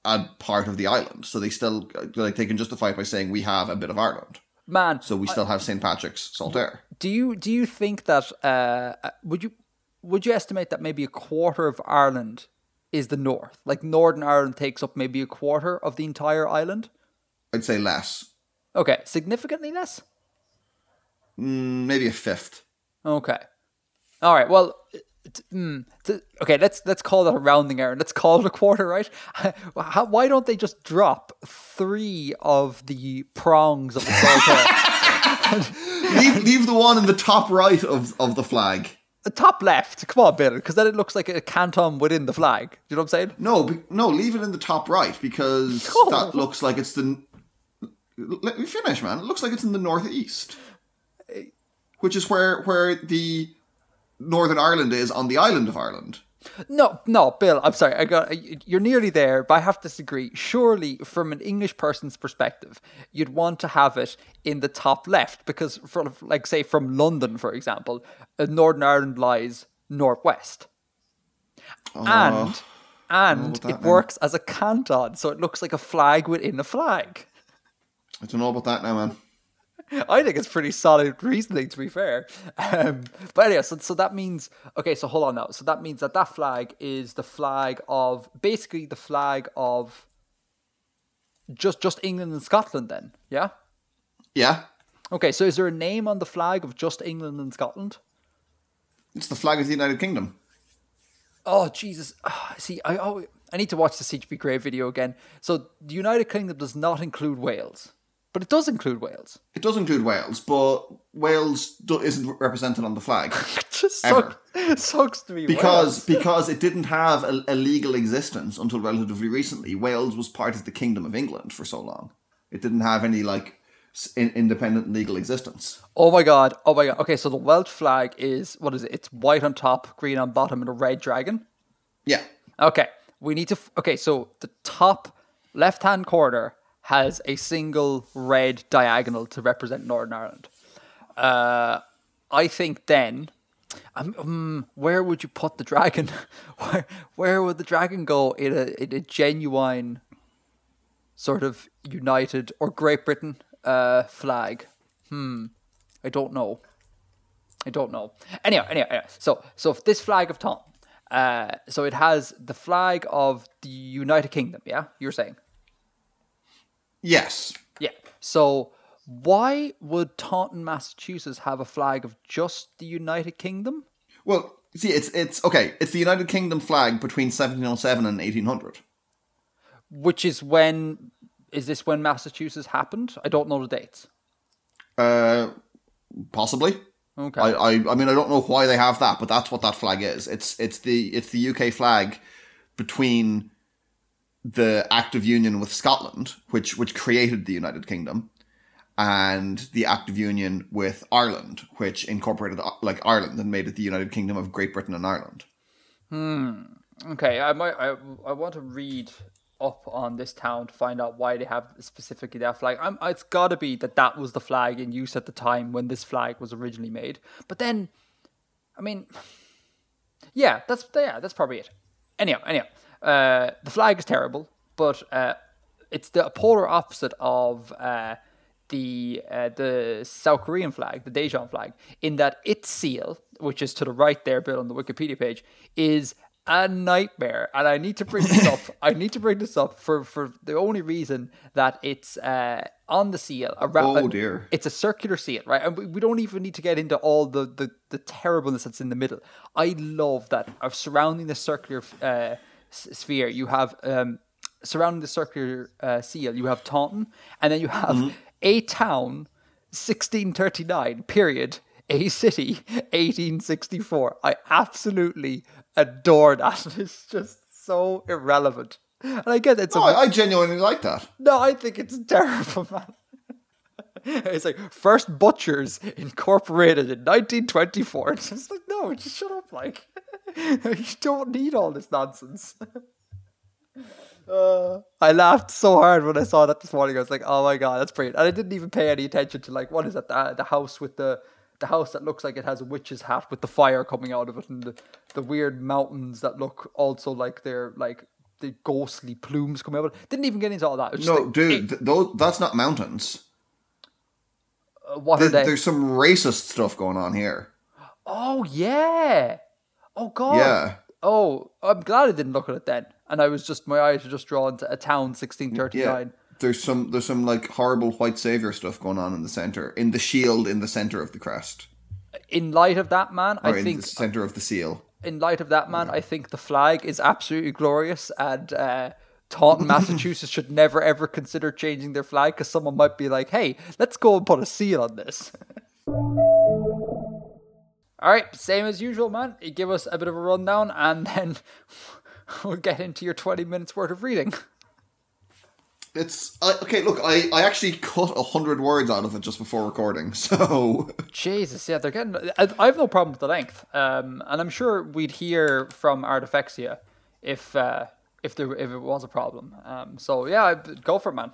a part of the island, so they still like they can justify it by saying we have a bit of Ireland. Man, so we still I, have Saint Patrick's salt air. Do you do you think that uh, would you would you estimate that maybe a quarter of Ireland is the north? Like Northern Ireland takes up maybe a quarter of the entire island? I'd say less. Okay, significantly less. Mm, maybe a fifth. Okay. All right. Well. Mm, to, okay, let's let's call that a rounding error. Let's call it a quarter, right? How, why don't they just drop three of the prongs of the salt air? leave, leave the one in the top right of, of the flag. The top left. Come on, Bill, because then it looks like a canton within the flag. Do you know what I'm saying? No, be, no, leave it in the top right because oh. that looks like it's the... Let me finish, man. It looks like it's in the northeast, which is where where the... Northern Ireland is on the island of Ireland. No, no, Bill, I'm sorry. I got you're nearly there, but I have to disagree. Surely, from an English person's perspective, you'd want to have it in the top left because, for, like, say, from London, for example, Northern Ireland lies northwest, oh, and and it works now. As a canton, so it looks like a flag within a flag. I don't know about that now, man. I think it's pretty solid reasoning, to be fair. Um, but anyway, so, so that means... Okay, so hold on now. So that means that that flag is the flag of... Basically, the flag of just just England and Scotland then, yeah? Yeah. Okay, so is there a name on the flag of just England and Scotland? It's the flag of the United Kingdom. Oh, Jesus. Oh, see, I oh, I need to watch the C G P Grey video again. So the United Kingdom does not include Wales. But it does include Wales. It does include Wales, but Wales do- isn't represented on the flag. It just ever. Sucks, sucks to me. Because, because it didn't have a, a legal existence until relatively recently. Wales was part of the Kingdom of England for so long. It didn't have any like in- independent legal existence. Oh my God. Oh my God. Okay, so the Welsh flag is, what is it? It's white on top, green on bottom, and a red dragon? Yeah. Okay, we need to... F- okay, so the top left-hand corner... has a single red diagonal to represent Northern Ireland. Uh, I think then, um, um, where would you put the dragon? where where would the dragon go in a in a genuine sort of United or Great Britain uh, flag? Hmm, I don't know. I don't know. Anyhow, anyhow, anyhow. So so if this flag of Tom, uh, so it has the flag of the United Kingdom. Yeah, you're saying. Yes. Yeah. So why would Taunton, Massachusetts have a flag of just the United Kingdom? Well, see, it's it's okay. It's the United Kingdom flag between seventeen oh seven and eighteen hundred. Which is when... Is this when Massachusetts happened? I don't know the dates. Uh, possibly. Okay. I, I, I mean, I don't know why they have that, but that's what that flag is. It's it's the it's the U K flag between... the Act of Union with Scotland, which which created the United Kingdom, and the Act of Union with Ireland, which incorporated like Ireland and made it the United Kingdom of Great Britain and Ireland. Hmm. Okay, I might I, I want to read up on this town to find out why they have specifically that flag. I'm, it's got to be that that was the flag in use at the time when this flag was originally made. But then, I mean, yeah, that's yeah, that's probably it. Anyhow, anyhow. Uh, the flag is terrible, but uh, it's the polar opposite of uh, the uh, the South Korean flag, the Daejeon flag, in that its seal, which is to the right there, Bill, on the Wikipedia page, is a nightmare. And I need to bring this up. I need to bring this up for, for the only reason that it's uh, on the seal. Around, oh, dear. It's a circular seal, right? And we, we don't even need to get into all the, the, the terribleness that's in the middle. I love that of surrounding the circular... Uh, sphere you have um surrounding the circular uh, seal you have Taunton, and then you have mm-hmm. a town sixteen thirty-nine period, a city eighteen sixty-four. I absolutely adore that. It's just so irrelevant, and I get it's no, a... I genuinely like that. No, I think it's terrible, man. It's like, first butchers incorporated in nineteen twenty-four. It's just like, no, just shut up, like. You don't need all this nonsense. Uh, I laughed so hard when I saw that this morning. I was like, oh my god, that's brilliant. And I didn't even pay any attention to, like, what is that? The, the house with the the house that looks like it has a witch's hat with the fire coming out of it, and the, the weird mountains that look also like they're like the ghostly plumes coming out. Didn't even get into all that. No, like, dude, th- those, that's not mountains. Uh, what there, are they? There's some racist stuff going on here. Oh yeah. Oh god. Yeah. Oh, I'm glad I didn't look at it then. And I was just, my eyes were just drawn to a town, sixteen thirty-nine. Yeah. There's some, there's some like horrible white savior stuff going on in the center, in the shield, in the center of the crest. In light of that, man, or I in think the center of the seal. In light of that, man, yeah. I think the flag is absolutely glorious, and uh, Taunton, Massachusetts, should never ever consider changing their flag, because someone might be like, "Hey, let's go and put a seal on this." All right, same as usual, man. You give us a bit of a rundown, and then we'll get into your twenty minutes worth of reading. It's I, okay. Look, I, I actually cut a hundred words out of it just before recording. So Jesus, yeah, they're getting. I, I have no problem with the length, um, and I'm sure we'd hear from Artifexia if uh, if there if it was a problem. Um, so yeah, I'd go for it, man.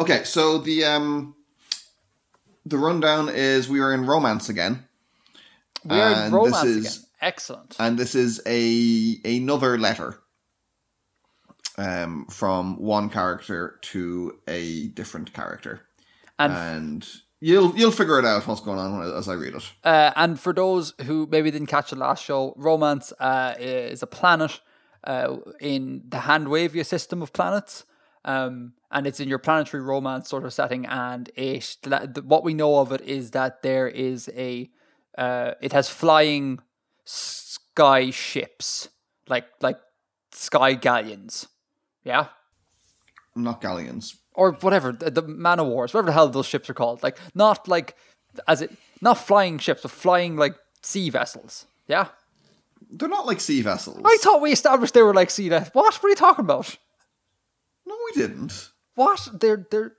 Okay, so the um, the rundown is we are in Romance again. We are in Romance is, again. Excellent. And this is a another letter. Um, from one character to a different character, and, and you'll you'll figure it out what's going on when, as I read it. Uh, and for those who maybe didn't catch the last show, Romance uh, is a planet uh, in the Handwavia system of planets, um, and it's in your planetary Romance sort of setting. And it, what we know of it is that there is a uh, it has flying sky ships, like like sky galleons. Yeah, not galleons or whatever the, the man of wars, whatever the hell those ships are called. Like not like as it, not flying ships, but flying like sea vessels. Yeah, they're not like sea vessels. I thought we established they were like sea vessels. What? What are you talking about? No, we didn't. What? They're they're.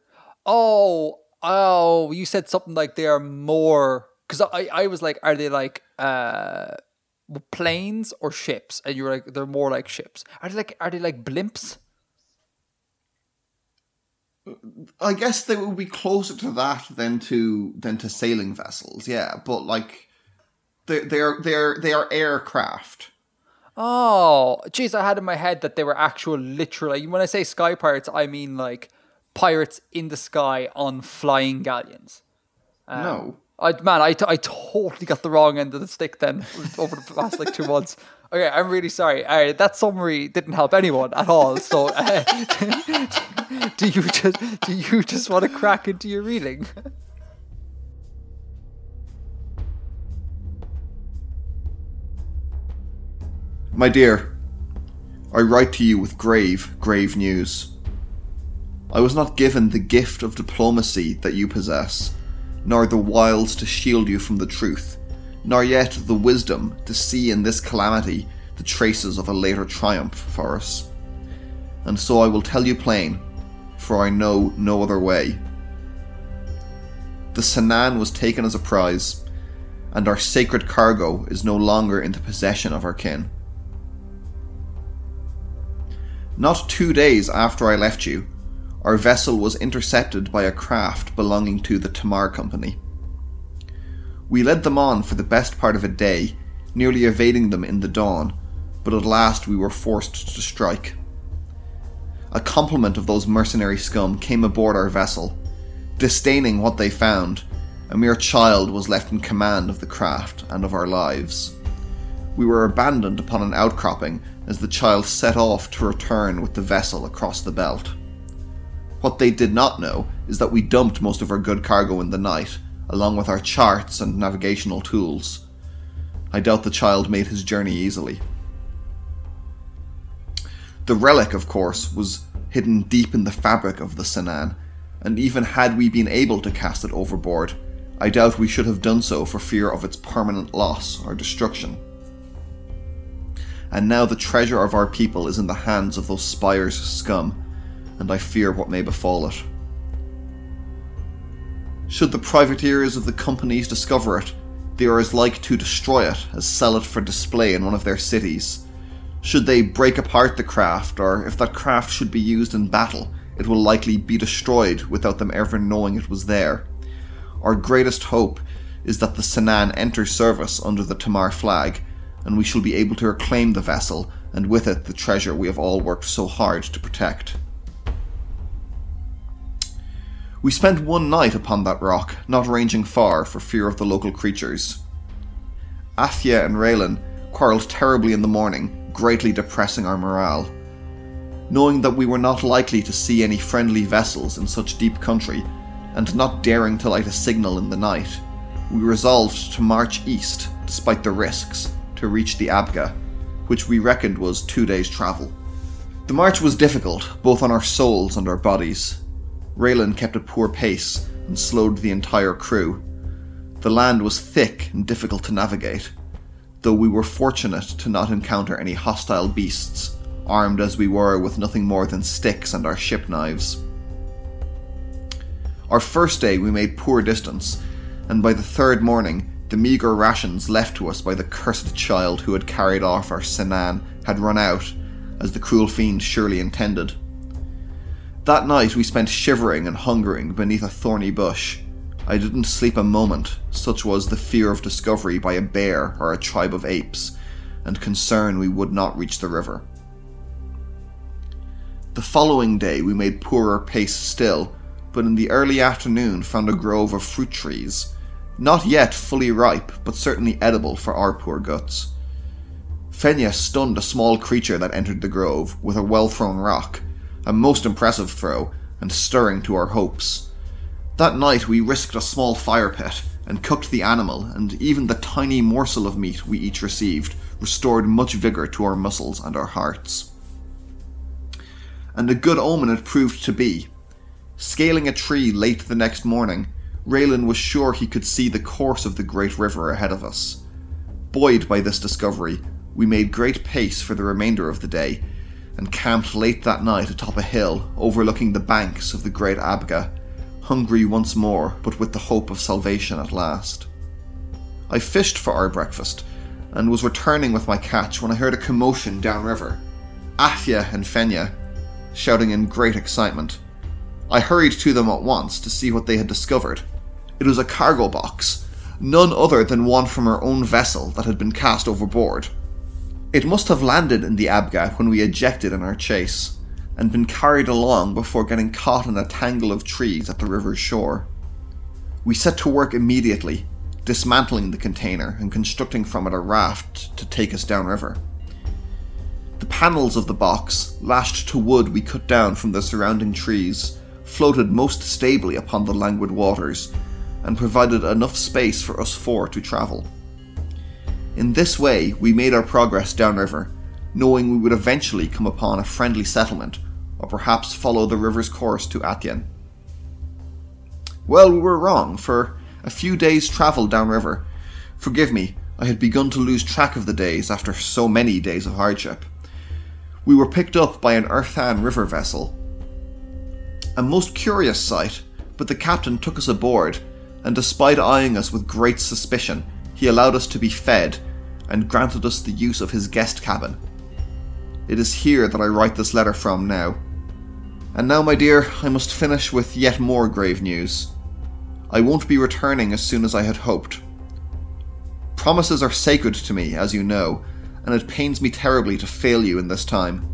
Oh oh, you said something like they are more, because I I was like, are they like uh planes or ships? And you were like, they're more like ships. Are they like are they like blimps? I guess they would be closer to that than to than to sailing vessels, yeah. But like, they they are they are they are aircraft. Oh, jeez! I had in my head that they were actual, literally. When I say sky pirates, I mean like pirates in the sky on flying galleons. Um, no, I man, I, t- I totally got the wrong end of the stick then over the past like two months. Okay, I'm really sorry. All right, that summary didn't help anyone at all. So, uh, do you just do you just want to crack into your reading? My dear, I write to you with grave, grave news. I was not given the gift of diplomacy that you possess, nor the wiles to shield you from the truth, nor yet the wisdom to see in this calamity the traces of a later triumph for us. And so I will tell you plain, for I know no other way. The Senan was taken as a prize, and our sacred cargo is no longer in the possession of our kin. Not two days after I left you, our vessel was intercepted by a craft belonging to the Tamar Company. We led them on for the best part of a day, nearly evading them in the dawn, but at last we were forced to strike. A complement of those mercenary scum came aboard our vessel, disdaining what they found. A mere child was left in command of the craft and of our lives. We were abandoned upon an outcropping as the child set off to return with the vessel across the belt. What they did not know is that we dumped most of our good cargo in the night, along with our charts and navigational tools. I doubt the child made his journey easily. The relic, of course, was hidden deep in the fabric of the Senan, and even had we been able to cast it overboard, I doubt we should have done so for fear of its permanent loss or destruction. And now the treasure of our people is in the hands of those Spire's scum, and I fear what may befall it. Should the privateers of the companies discover it, they are as like to destroy it as sell it for display in one of their cities. Should they break apart the craft, or if that craft should be used in battle, it will likely be destroyed without them ever knowing it was there. Our greatest hope is that the Senan enter service under the Tamar flag, and we shall be able to reclaim the vessel, and with it the treasure we have all worked so hard to protect. We spent one night upon that rock, not ranging far for fear of the local creatures. Atien and Raylan quarrelled terribly in the morning, greatly depressing our morale. Knowing that we were not likely to see any friendly vessels in such deep country, and not daring to light a signal in the night, we resolved to march east, despite the risks, to reach the Abga, which we reckoned was two days' travel. The march was difficult, both on our souls and our bodies. Raylan kept a poor pace and slowed the entire crew. The land was thick and difficult to navigate, though we were fortunate to not encounter any hostile beasts, armed as we were with nothing more than sticks and our ship knives. Our first day we made poor distance, and by the third morning the meagre rations left to us by the cursed child who had carried off our Senan had run out, as the cruel fiend surely intended. That night we spent shivering and hungering beneath a thorny bush. I didn't sleep a moment, such was the fear of discovery by a bear or a tribe of apes, and concern we would not reach the river. The following day we made poorer pace still, but in the early afternoon found a grove of fruit trees, not yet fully ripe, but certainly edible for our poor guts. Fenya stunned a small creature that entered the grove with a well-thrown rock, a most impressive throw, and stirring to our hopes. That night we risked a small fire pit, and cooked the animal, and even the tiny morsel of meat we each received restored much vigour to our muscles and our hearts. And a good omen it proved to be. Scaling a tree late the next morning, Raylan was sure he could see the course of the great river ahead of us. Buoyed by this discovery, we made great pace for the remainder of the day, and camped late that night atop a hill overlooking the banks of the great Abga, hungry once more but with the hope of salvation at last. I fished for our breakfast, and was returning with my catch when I heard a commotion downriver. Afia and Fenya, shouting in great excitement. I hurried to them at once to see what they had discovered. It was a cargo box, none other than one from our own vessel that had been cast overboard. It must have landed in the Abga when we ejected in our chase, and been carried along before getting caught in a tangle of trees at the river's shore. We set to work immediately, dismantling the container and constructing from it a raft to take us downriver. The panels of the box, lashed to wood we cut down from the surrounding trees, floated most stably upon the languid waters, and provided enough space for us four to travel. In this way, we made our progress downriver, knowing we would eventually come upon a friendly settlement, or perhaps follow the river's course to Atien. Well, we were wrong, for a few days' travel downriver. Forgive me, I had begun to lose track of the days after so many days of hardship. We were picked up by an Erthan river vessel. A most curious sight, but the captain took us aboard, and despite eyeing us with great suspicion, he allowed us to be fed, and granted us the use of his guest cabin. It is here that I write this letter from now. And now, my dear, I must finish with yet more grave news. I won't be returning as soon as I had hoped. Promises are sacred to me, as you know, and it pains me terribly to fail you in this time.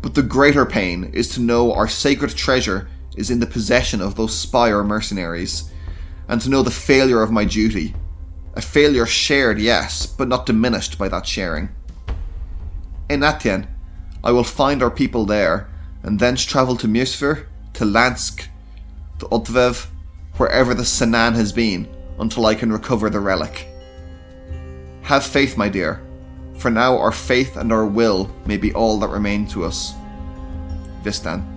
But the greater pain is to know our sacred treasure is in the possession of those spy or mercenaries, and to know the failure of my duty. A failure shared, yes, but not diminished by that sharing. In Atien, I will find our people there, and thence travel to Mursvir, to Lansk, to Otvev, wherever the Senan has been, until I can recover the relic. Have faith, my dear, for now our faith and our will may be all that remain to us. Vistan.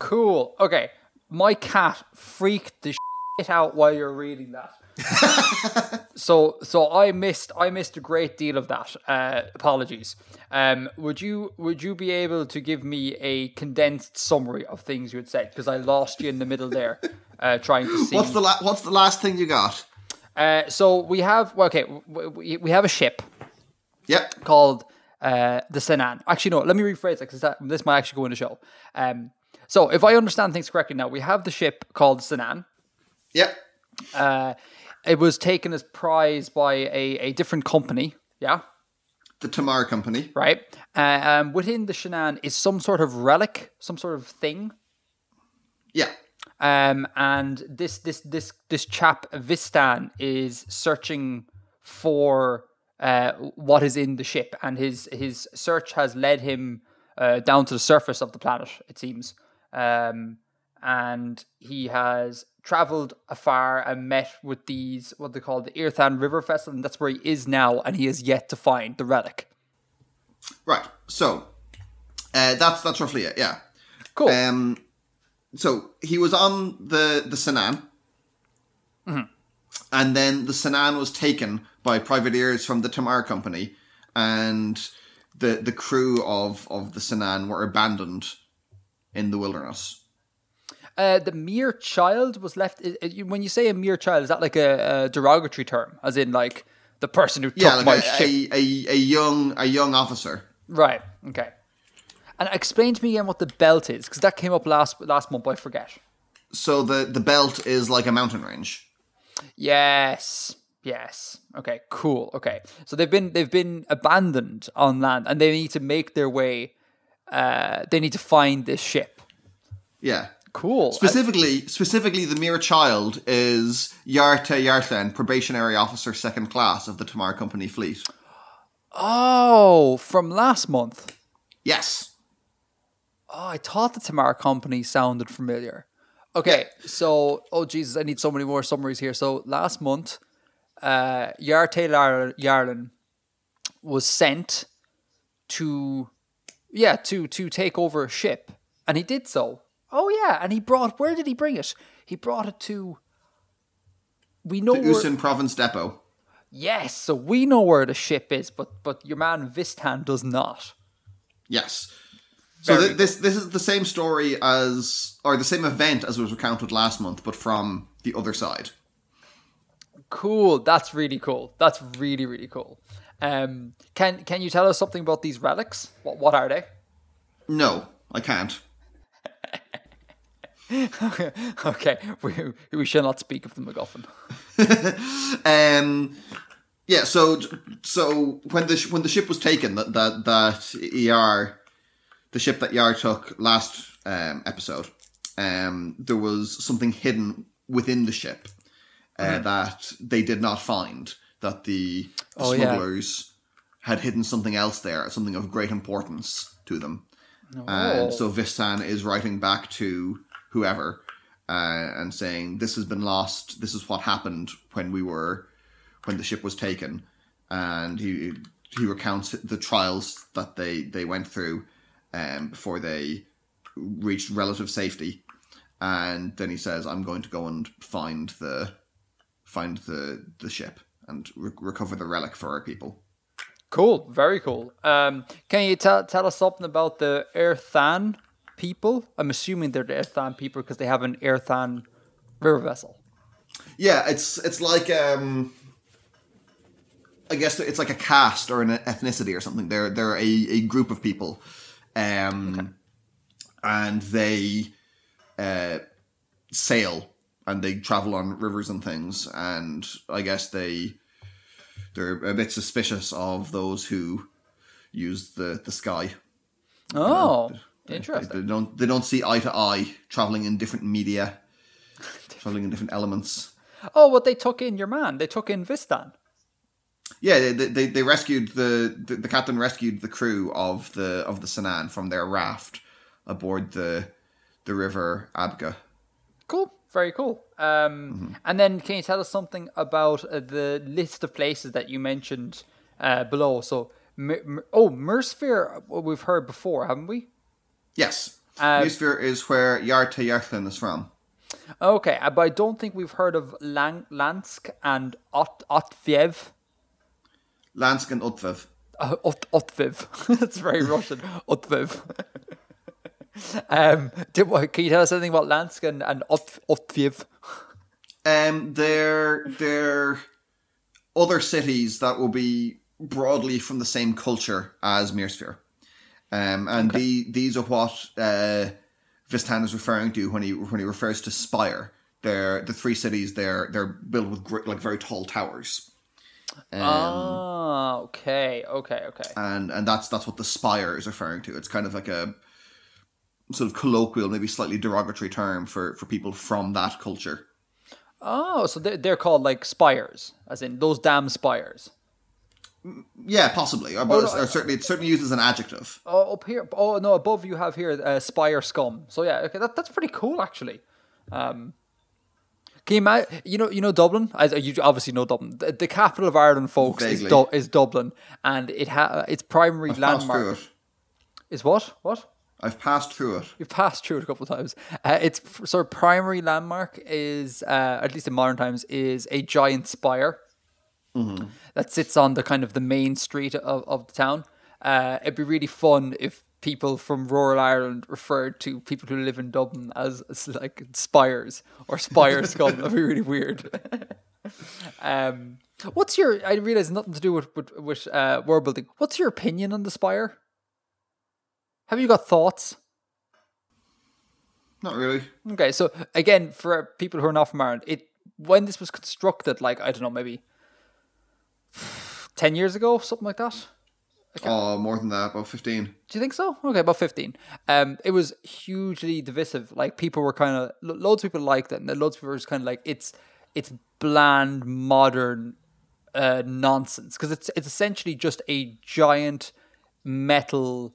Cool. Okay. My cat freaked the shit out while you're reading that. so so I missed I missed a great deal of that. Uh, apologies. Um, would you would you be able to give me a condensed summary of things you had said? Because I lost you in the middle there, uh, trying to see. What's the la- What's the last thing you got? Uh, so we have well, okay. We we have a ship. Yep. Called uh, the Senan. Actually, no. Let me rephrase it because this might actually go in the show. Um, so if I understand things correctly now, we have the ship called Senan. Yep. Uh, it was taken as prize by a, a different company, yeah? The Tamar Company. Right. Uh, um, within the Senan is some sort of relic, some sort of thing. Yeah. Um, and this this this this chap, Vistan, is searching for uh, what is in the ship, and his, his search has led him uh, down to the surface of the planet, it seems. Um, and he has... travelled afar and met with these, what they call the Erthan River Festival, and that's where he is now, and he has yet to find the relic. Right, so uh, that's that's roughly it, yeah. Cool. Um, so he was on the, the Senan, mm-hmm. and then the Senan was taken by privateers from the Tamar Company, and the the crew of, of the Senan were abandoned in the wilderness. Uh, the mere child was left... When you say a mere child, is that like a, a derogatory term? As in like the person who took yeah, like my a, ship? Yeah, a, a young a young officer. Right, okay. And explain to me again what the belt is, because that came up last last month, but I forget. So the, the belt is like a mountain range. Yes, yes. Okay, cool, okay. So they've been they've been abandoned on land, and they need to make their way... Uh, they need to find this ship. Yeah. Cool. Specifically, I... specifically, the mere child is Yarta Yartlan, probationary officer, second class of the Tamar Company fleet. Oh, from last month. Yes. Oh, I thought the Tamar Company sounded familiar. Okay, yeah. so oh Jesus, I need so many more summaries here. So last month, uh, Yarta Yartlan was sent to, yeah, to to take over a ship, and he did so. Oh, yeah, and he brought... Where did he bring it? He brought it to... We know... The Usan Province Depot. Yes, so we know where the ship is, but but your man Vistan does not. Yes. So th- this this is the same story as... Or the same event as was recounted last month, but from the other side. Cool. That's really cool. That's really, really cool. Um, can, can you tell us something about these relics? What, what are they? No, I can't. Okay, we we shall not speak of the MacGuffin. um, yeah. So so when the when the ship was taken, that that that E R, the ship that E R took last um, episode, um, there was something hidden within the ship uh, mm-hmm. that they did not find. That the, the oh, smugglers yeah. had hidden something else there, something of great importance to them. Oh. And so Vistan is writing back to whoever uh, and saying, this has been lost, this is what happened when we were when the ship was taken, and he he recounts the trials that they, they went through um, before they reached relative safety, and then he says, I'm going to go and find the find the, the ship and re- recover the relic for our people. Cool, very cool. Um, can you t- tell us something about the Erthan people? I'm assuming they're the Erthan people because they have an Erthan river vessel. Yeah, it's it's like um, I guess it's like a caste or an ethnicity or something. They're they're a, a group of people, um, okay. and they uh, sail and they travel on rivers and things. And I guess they they're a bit suspicious of those who use the the sky. Oh. You know, Interesting. They, they don't they don't see eye to eye, traveling in different media, traveling in different elements. Oh, well, they took in your man. They took in Vistan. Yeah, they they, they rescued the, the the captain rescued the crew of the of the Senan from their raft aboard the the river Abga. Cool, very cool. Um, mm-hmm. And then can you tell us something about uh, the list of places that you mentioned uh, below? So, m- oh, Mursvir, we've heard before, haven't we? Yes. Um, Mursvir is where Yarta Yartlan is from. Okay, but I don't think we've heard of Lang- Lansk and Ot- Otvev. Lansk and Otvev. Uh, Ot- Otvev. That's very Russian. Otvev. um, did, can you tell us anything about Lansk and, and Ot- Otvev? Um, they're, they're other cities that will be broadly from the same culture as Mursvir. Um, and okay. the, these are what... Uh, Vistan is referring to when he when he refers to Spire. They're the three cities. They're they're built with great, like very tall towers. Um, ah, okay, okay, okay. And and that's that's what the Spire is referring to. It's kind of like a sort of colloquial, maybe slightly derogatory term for, for people from that culture. Oh, so they're they're called like spires, as in those damn spires. Yeah, possibly. Or, but oh, no, or certainly, it's certainly used as an adjective. Oh, up here. Oh, no, above you have here uh, Spire Scum. So, yeah, okay, that, that's pretty cool, actually. Um, can you imagine, you know, you know Dublin? As, you obviously know Dublin. The, the capital of Ireland, folks, is, du- is Dublin. And it ha- its primary I've landmark... It. Is what? What? I've passed through it. You've passed through it a couple of times. Uh, its sort of primary landmark is, uh, at least in modern times, is a giant spire. Mm-hmm. That sits on the kind of the main street of, of the town. Uh, it'd be really fun if people from rural Ireland referred to people who live in Dublin as, as like spires or spire scum. That'd be really weird. um, what's your? I realize nothing to do with with, with uh, world building. What's your opinion on the spire? Have you got thoughts? Not really. Okay, so again, for people who are not from Ireland, it when this was constructed, like I don't know, maybe. ten years ago, something like that? Oh, more than that, about fifteen. Do you think so? Okay, about fifteen. Um, it was hugely divisive. Like, people were kind of... Loads of people liked it, and loads of people were just kind of like, it's it's bland, modern uh, nonsense. Because it's, it's essentially just a giant metal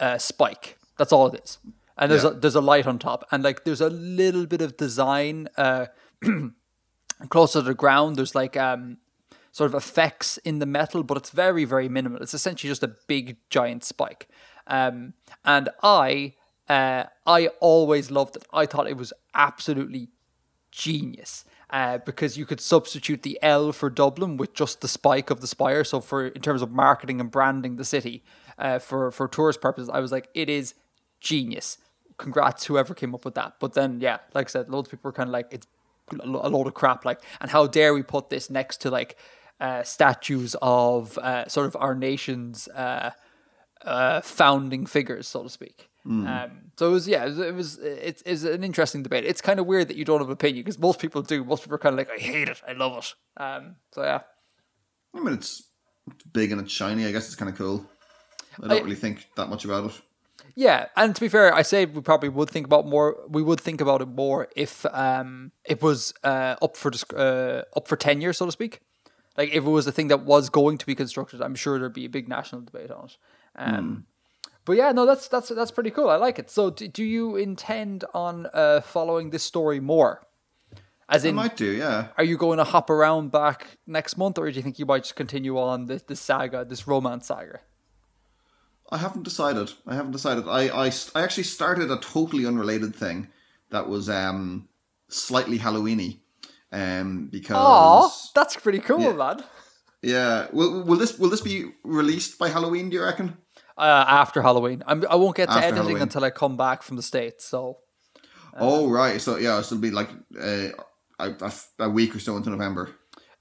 uh, spike. That's all it is. And there's, yeah. a, there's a light on top. And, like, there's a little bit of design uh, closer to the ground. There's, like... um. sort of effects in the metal, but it's very, very minimal. It's essentially just a big, giant spike. Um, and I uh, I always loved it. I thought it was absolutely genius uh, because you could substitute the L for Dublin with just the spike of the spire. So for in terms of marketing and branding the city uh, for, for tourist purposes, I was like, it is genius. Congrats, whoever came up with that. But then, yeah, like I said, loads of people were kind of like, it's a load of crap. Like, and how dare we put this next to like, Uh, statues of uh, sort of our nation's uh, uh, founding figures, so to speak. Mm. Um, so it was, yeah, it was, it was it's, it's an interesting debate. It's kind of weird that you don't have an opinion because most people do. Most people are kind of like, I hate it, I love it. Um, so yeah. I mean, it's big and it's shiny. I guess it's kind of cool. I don't I, really think that much about it. Yeah, and to be fair, I say we probably would think about more. We would think about it more if um, it was uh, up for uh, up for tenure, so to speak. Like, if it was a thing that was going to be constructed, I'm sure there'd be a big national debate on it. Um, mm. But yeah, no, that's that's that's pretty cool. I like it. So do, do you intend on uh, following this story more? As in, I might do, yeah. Are you going to hop around back next month, or do you think you might just continue on this, this saga, this romance saga? I haven't decided. I haven't decided. I, I, I actually started a totally unrelated thing that was um, slightly Halloween-y. Um, because oh, that's pretty cool, yeah, lad. Yeah, will will this will this be released by Halloween? Do you reckon? Uh, after Halloween, I'm, I won't get to after editing Halloween. Until I come back from the States. So, uh, oh right, so yeah, so it'll be like uh, a, a week or so into November.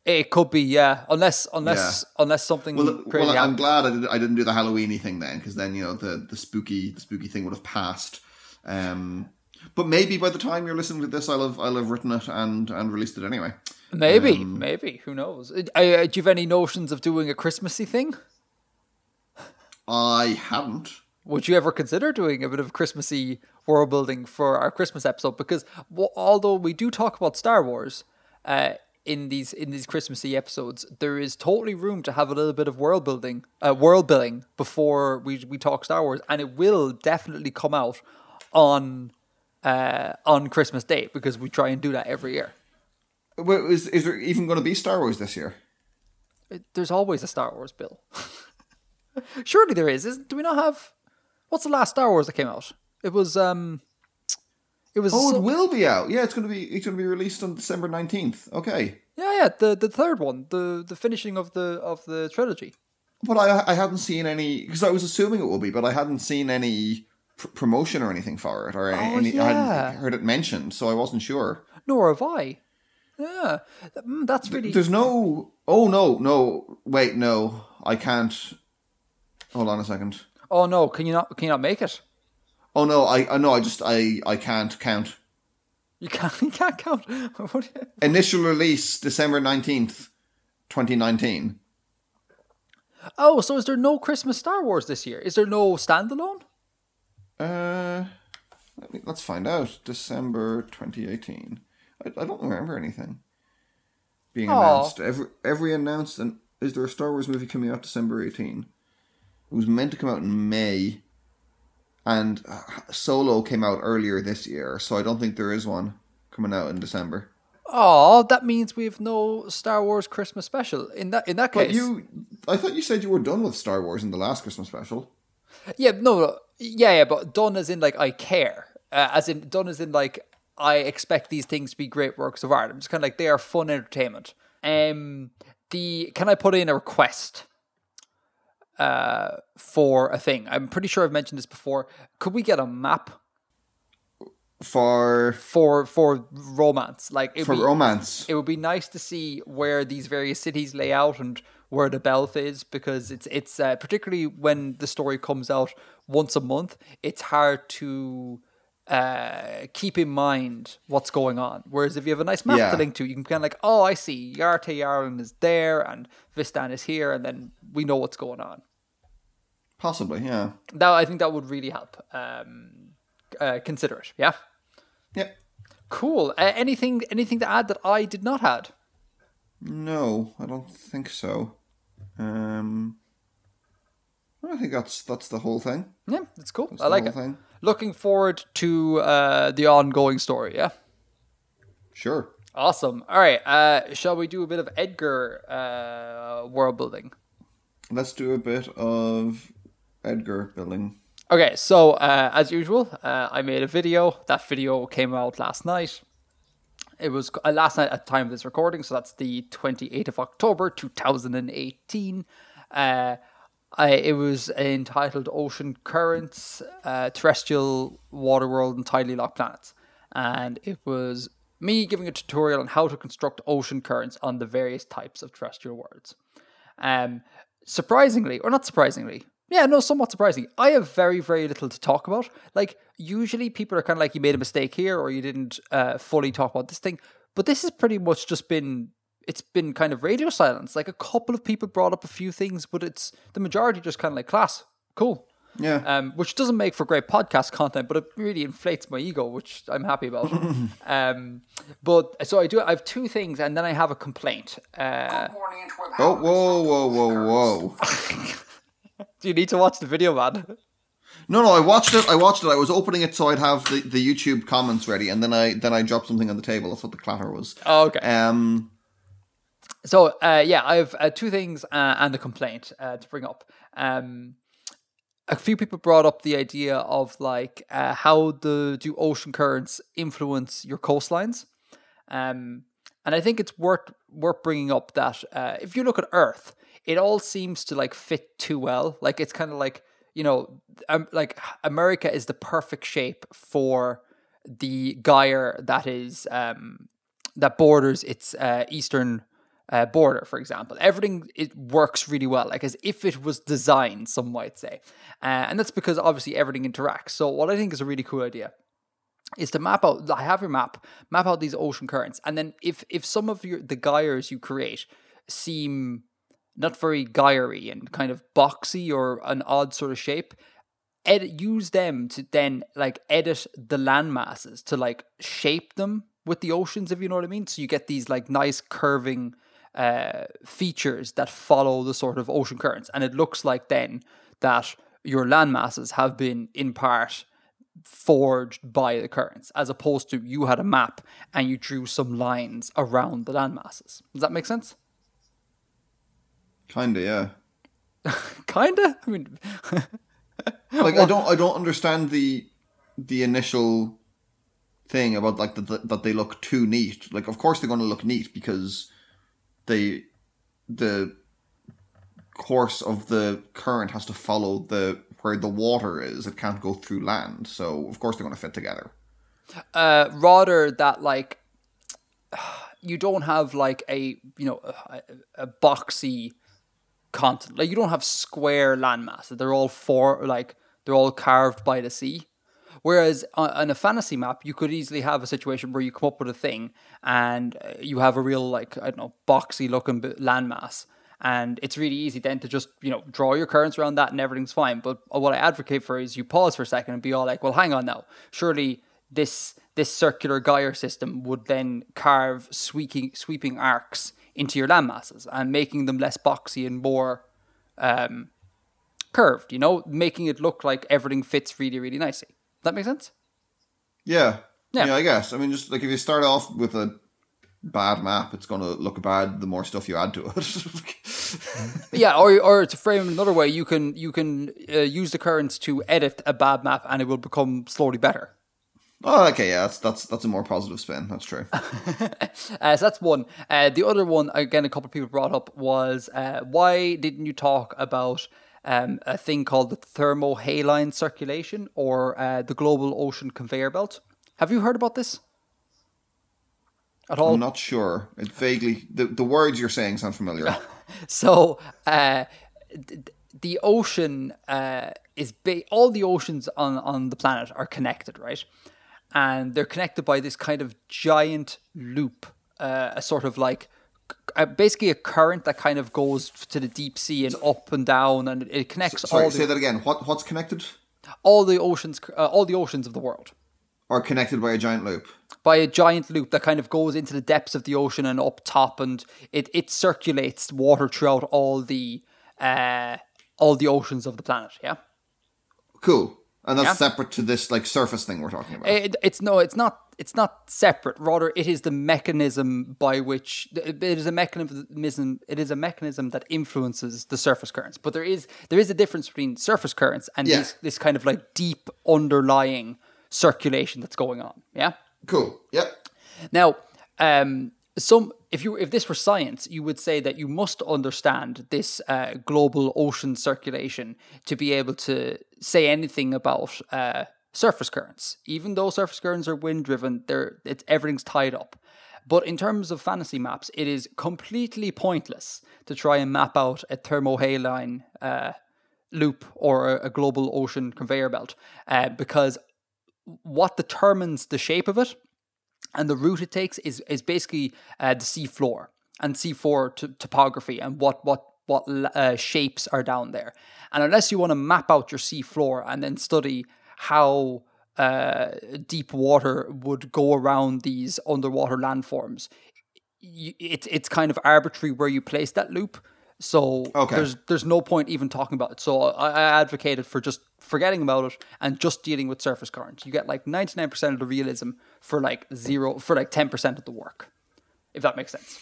It could be, yeah, unless unless yeah. unless something. Well, crazy well I'm glad I didn't I didn't do the Halloweeny thing then, because then you know the, the spooky the spooky thing would have passed. Um. But maybe by the time you're listening to this, I'll have I'll have written it and, and released it anyway. Maybe, um, maybe. Who knows? I, I, do you have any notions of doing a Christmassy thing? I haven't. Would you ever consider doing a bit of Christmassy world building for our Christmas episode? Because well, although we do talk about Star Wars uh, in these in these Christmassy episodes, there is totally room to have a little bit of world building, uh, world building before we we talk Star Wars, and it will definitely come out on. Uh, on Christmas Day, because we try and do that every year. Wait, is, is there even going to be Star Wars this year? It, there's always a Star Wars, Bill. Surely there is. Isn't, do we not have... What's the last Star Wars that came out? It was... um, It was oh, it will be out. Yeah, it's going to be it's going to be released on December nineteenth. Okay. Yeah, yeah, the the third one, the the finishing of the of the trilogy. But I I hadn't seen any because I was assuming it will be, but I hadn't seen any pr- promotion or anything for it, or any, oh, any, yeah. I hadn't heard it mentioned, so I wasn't sure. Nor have I. Yeah, that's really. There's no. Oh no, no. Wait, no, I can't. Hold on a second. Oh no, can you not? Can you not make it? Oh no, I, I no, I just I, I can't count. You can't you can't count. Initial release December nineteenth, twenty nineteen. Oh, so is there no Christmas Star Wars this year? Is there no standalone? Uh, let me, let's find out. December twenty eighteen. I, I don't remember anything being Aww. announced. Every every announced and is there a Star Wars movie coming out December eighteenth? It was meant to come out in May. And Solo came out earlier this year, so I don't think there is one coming out in December. Oh, that means we have no Star Wars Christmas special. In that in that case, but you, I thought you said you were done with Star Wars in the last Christmas special. Yeah, no, yeah, yeah, but done as in like I care, uh, as in done as in like I expect these things to be great works of art. I'm just kind of like they are fun entertainment. Um, the can I put in a request? Uh, for a thing. I'm pretty sure I've mentioned this before. Could we get a map? For... For for romance. Like For be, romance. It would be nice to see where these various cities lay out and where the Belth is, because it's, it's uh, particularly when the story comes out once a month, it's hard to uh, keep in mind what's going on. Whereas if you have a nice map yeah. to link to, you can kind of like, oh, I see, Yarta Yartlan is there and Vistan is here, and then we know what's going on. Possibly, yeah. That, I think that would really help. Um, uh, consider it, yeah? Yeah. Cool. Uh, anything anything to add that I did not add? No, I don't think so. Um, I think that's that's the whole thing. Yeah, that's cool. That's I like it. Thing. Looking forward to uh, the ongoing story, yeah? Sure. Awesome. All right, uh, shall we do a bit of Edgar uh, world building? Let's do a bit of... Edgar building. Okay, so uh, as usual, uh, I made a video. That video came out last night. It was uh, last night at the time of this recording, so that's the twenty-eighth of October, two thousand eighteen. Uh, I, it was entitled Ocean Currents, uh, Terrestrial, Waterworld, and Tidally Locked Planets. And it was me giving a tutorial on how to construct ocean currents on the various types of terrestrial worlds. Um, surprisingly, or not surprisingly, Yeah, no, somewhat surprising. I have very, very little to talk about. Like, usually people are kind of like, you made a mistake here, or you didn't uh, fully talk about this thing. But this has pretty much just been, it's been kind of radio silence. Like, a couple of people brought up a few things, but it's, the majority just kind of like, class, cool. Yeah. Um, which doesn't make for great podcast content, but it really inflates my ego, which I'm happy about. um, but, so I do, I have two things, and then I have a complaint. Uh, Good morning, and twelve oh, whoa, whoa, whoa, whoa. Do you need to watch the video, man? No, no, I watched it. I watched it. I was opening it so I'd have the, the YouTube comments ready, and then I then I dropped something on the table. That's what the clatter was. Oh, okay. Um. So, uh, yeah, I have uh, two things uh, and a complaint uh, to bring up. Um, a few people brought up the idea of like uh, how the do ocean currents influence your coastlines, um, and I think it's worth worth bringing up that uh, if you look at Earth. It all seems to like fit too well. Like it's kind of like, you know, um, like America is the perfect shape for the gyre that is um, that borders its uh, eastern uh, border, for example. Everything it works really well, like as if it was designed. Some might say, uh, and that's because obviously everything interacts. So what I think is a really cool idea is to map out. I have your map, map out these ocean currents, and then if if some of your the gyres you create seem not very gyre-y and kind of boxy or an odd sort of shape, edit, use them to then like edit the land masses to like shape them with the oceans, if you know what I mean. So you get these like nice curving uh, features that follow the sort of ocean currents. And it looks like then that your land masses have been in part forged by the currents, as opposed to you had a map and you drew some lines around the land masses. Does that make sense? Kinda, yeah. Kinda? I mean, like I don't, I don't understand the the initial thing about like that that they look too neat. Like, of course they're going to look neat because they the course of the current has to follow the where the water is. It can't go through land, so of course they're going to fit together. Uh, rather that like you don't have like a you know a, a boxy continent. Like you don't have square landmasses. They're all for like they're all carved by the sea. Whereas on a fantasy map, you could easily have a situation where you come up with a thing and you have a real, like, I don't know, boxy looking landmass. And it's really easy then to just, you know, draw your currents around that and everything's fine. But what I advocate for is you pause for a second and be all like, well, hang on now. Surely this this circular Gaia system would then carve sweeping, sweeping arcs into your landmasses and making them less boxy and more um, curved, you know, making it look like everything fits really, really nicely. That make sense? Yeah. yeah. Yeah, I guess. I mean, just like if you start off with a bad map, it's going to look bad the more stuff you add to it. yeah, or or to frame it another way, you can you can uh, use the currents to edit a bad map and it will become slowly better. Oh, okay, yeah, that's that's that's a more positive spin. That's true. uh, so that's one. Uh, the other one, again, a couple of people brought up was uh, why didn't you talk about Um, a thing called the thermohaline circulation or uh, the global ocean conveyor belt. Have you heard about this at all? I'm not sure. It vaguely, the, the words you're saying sound familiar. so uh, th- the ocean uh, is, ba- all the oceans on, on the planet are connected, right? And they're connected by this kind of giant loop, uh, a sort of like, Uh, basically a current that kind of goes to the deep sea and up and down, and it connects so, sorry, all the... Sorry, say that again. What What's connected? All the oceans uh, all the oceans of the world. Are connected by a giant loop. By a giant loop that kind of goes into the depths of the ocean and up top, and it, it circulates water throughout all the uh, all the oceans of the planet, yeah? Cool. And that's yeah. separate to this like surface thing we're talking about. It, it's no, it's not. It's not separate. Rather, it is the mechanism by which it is a mechanism. It is a mechanism that influences the surface currents. But there is there is a difference between surface currents and yeah. this, this kind of like deep underlying circulation that's going on. Yeah. Cool. Yep. Now, um, some if you if this were science, you would say that you must understand this uh, global ocean circulation to be able to say anything about uh, surface currents. Even though surface currents are wind driven, they're it's everything's tied up. But in terms of fantasy maps, it is completely pointless to try and map out a thermohaline uh, loop or a, a global ocean conveyor belt, uh, because what determines the shape of it and the route it takes is is basically uh, the sea floor and sea floor t- topography and what what. what uh, shapes are down there. And unless you want to map out your sea floor and then study how uh, deep water would go around these underwater landforms, it, it's kind of arbitrary where you place that loop. So okay. there's there's no point even talking about it. So I, I advocated for just forgetting about it and just dealing with surface currents. You get like ninety-nine percent of the realism for like zero, for like ten percent of the work, if that makes sense.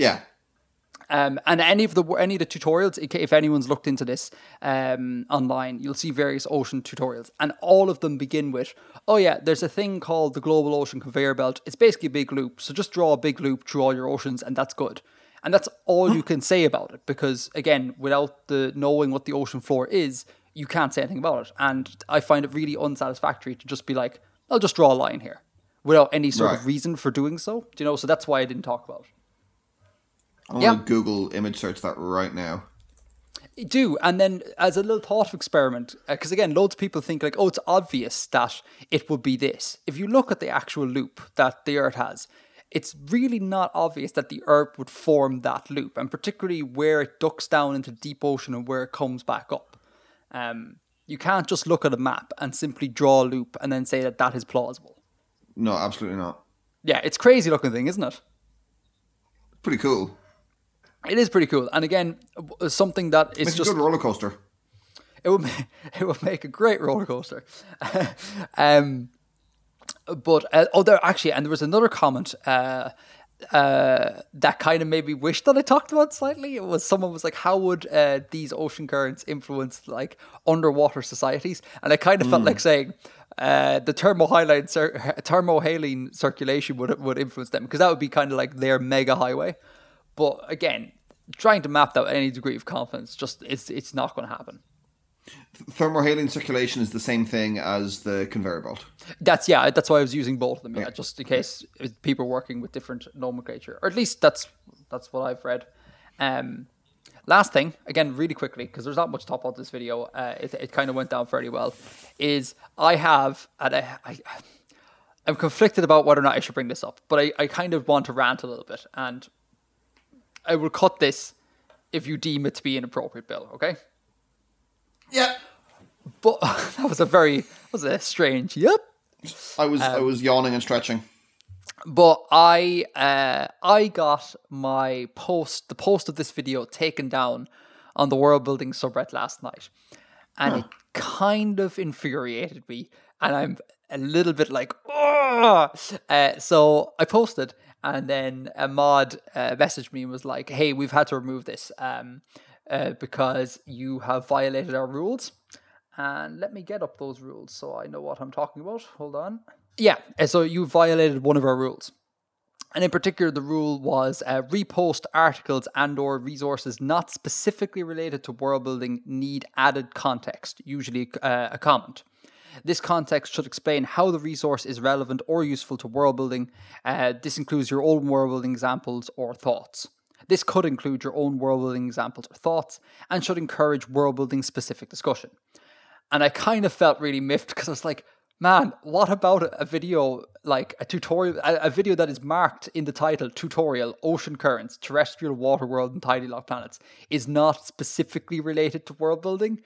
Yeah. Um, and any of the any of the tutorials, if anyone's looked into this um, online, you'll see various ocean tutorials, and all of them begin with, "Oh yeah, there's a thing called the global ocean conveyor belt. It's basically a big loop. So just draw a big loop through all your oceans, and that's good." And that's all you can say about it, because again, without the knowing what the ocean floor is, you can't say anything about it. And I find it really unsatisfactory to just be like, "I'll just draw a line here," without any sort right. of reason for doing so. Do you know? So that's why I didn't talk about it. I'm yeah. going to Google image search that right now. Do, and then as a little thought experiment, because uh, again, loads of people think like, oh, it's obvious that it would be this. If you look at the actual loop that the Earth has, it's really not obvious that the Earth would form that loop, and particularly where it ducks down into deep ocean and where it comes back up. Um, you can't just look at a map and simply draw a loop and then say that that is plausible. No, absolutely not. Yeah, it's a crazy looking thing, isn't it? Pretty cool. It is pretty cool, and again, something that is just a good roller coaster. It would make, it would make a great roller coaster. um, but uh, oh, there actually, and there was another comment uh, uh, that kind of made me wish that I talked about slightly. It was someone was like, how would uh, these ocean currents influence like underwater societies? And I kind of mm. felt like saying uh, the thermohaline cir- thermohaline circulation would would influence them, because that would be kind of like their mega highway. But again, trying to map that with any degree of confidence, just it's it's not going to happen. Thermohaline circulation is the same thing as the conveyor belt. That's yeah. That's why I was using both of them. Yeah, yeah. Just in case people are working with different nomenclature, or at least that's that's what I've read. Um, last thing, again, really quickly, because there's not much top on this video. Uh, it it kind of went down fairly well. Is I have and I, I I'm conflicted about whether or not I should bring this up, but I I kind of want to rant a little bit, and I will cut this if you deem it to be an appropriate, Bill. Okay. Yeah, but that was a very was a strange. Yep, I was um, I was yawning and stretching. But I uh, I got my post the post of this video taken down on the world building subreddit last night, and huh. it kind of infuriated me, and I'm a little bit like, oh! Uh, so I posted, and then a mod uh, messaged me and was like, "Hey, we've had to remove this." Um, Uh, because you have violated our rules. And let me get up those rules so I know what I'm talking about. Hold on. Yeah, so you violated one of our rules. And in particular, the rule was uh, repost articles and or resources not specifically related to world building need added context, usually uh, a comment. This context should explain how the resource is relevant or useful to world building. Uh, this includes your own world building examples or thoughts. This could include your own world-building examples or thoughts and should encourage world-building specific discussion. And I kind of felt really miffed because I was like, man, what about a video, like a tutorial, a, a video that is marked in the title, Tutorial, Ocean Currents, Terrestrial, Water World, and Tidy Lock Planets, is not specifically related to world-building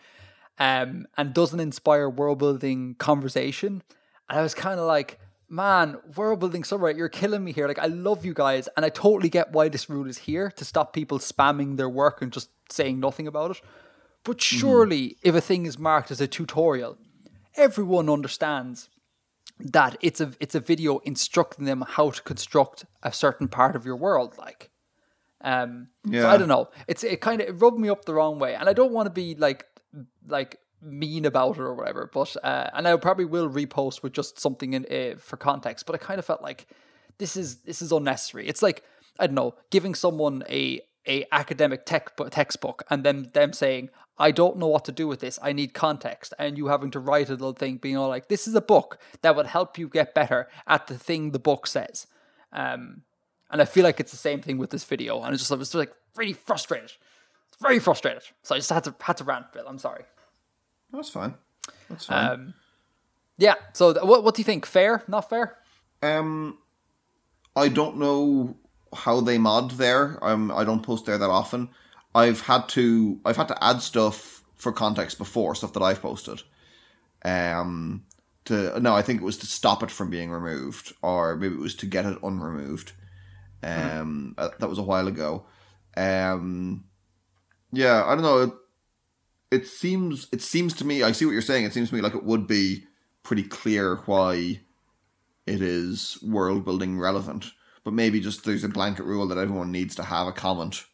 um, and doesn't inspire world-building conversation. And I was kind of like, man, world building subreddit, you're killing me here. Like, I love you guys, and I totally get why this rule is here to stop people spamming their work and just saying nothing about it. But surely, mm. if a thing is marked as a tutorial, everyone understands that it's a it's a video instructing them how to construct a certain part of your world. Like, um, yeah. so I don't know. It's it kind of it rubbed me up the wrong way, and I don't want to be like like. mean about it or whatever, but uh and I probably will repost with just something in uh, for context, but I kind of felt like this is this is unnecessary. It's like, I don't know, giving someone a a academic tech textbook and then them saying, I don't know what to do with this, I need context, and you having to write a little thing being all like, this is a book that would help you get better at the thing the book says. Um and I feel like it's the same thing with this video, and it's just I was just like really frustrated. It's very frustrated. So I just had to had to rant, Bill. I'm sorry. That's fine. That's fine. Um, yeah. So, th- what what do you think? Fair? Not fair? Um, I don't know how they mod there. Um, I don't post there that often. I've had to I've had to add stuff for context before, stuff that I've posted. Um, to no, I think it was to stop it from being removed, or maybe it was to get it unremoved. Um, mm-hmm. That was a while ago. Um, yeah, I don't know. It, It seems it seems to me, I see what you're saying, it seems to me like it would be pretty clear why it is world building relevant. But maybe just there's a blanket rule that everyone needs to have a comment.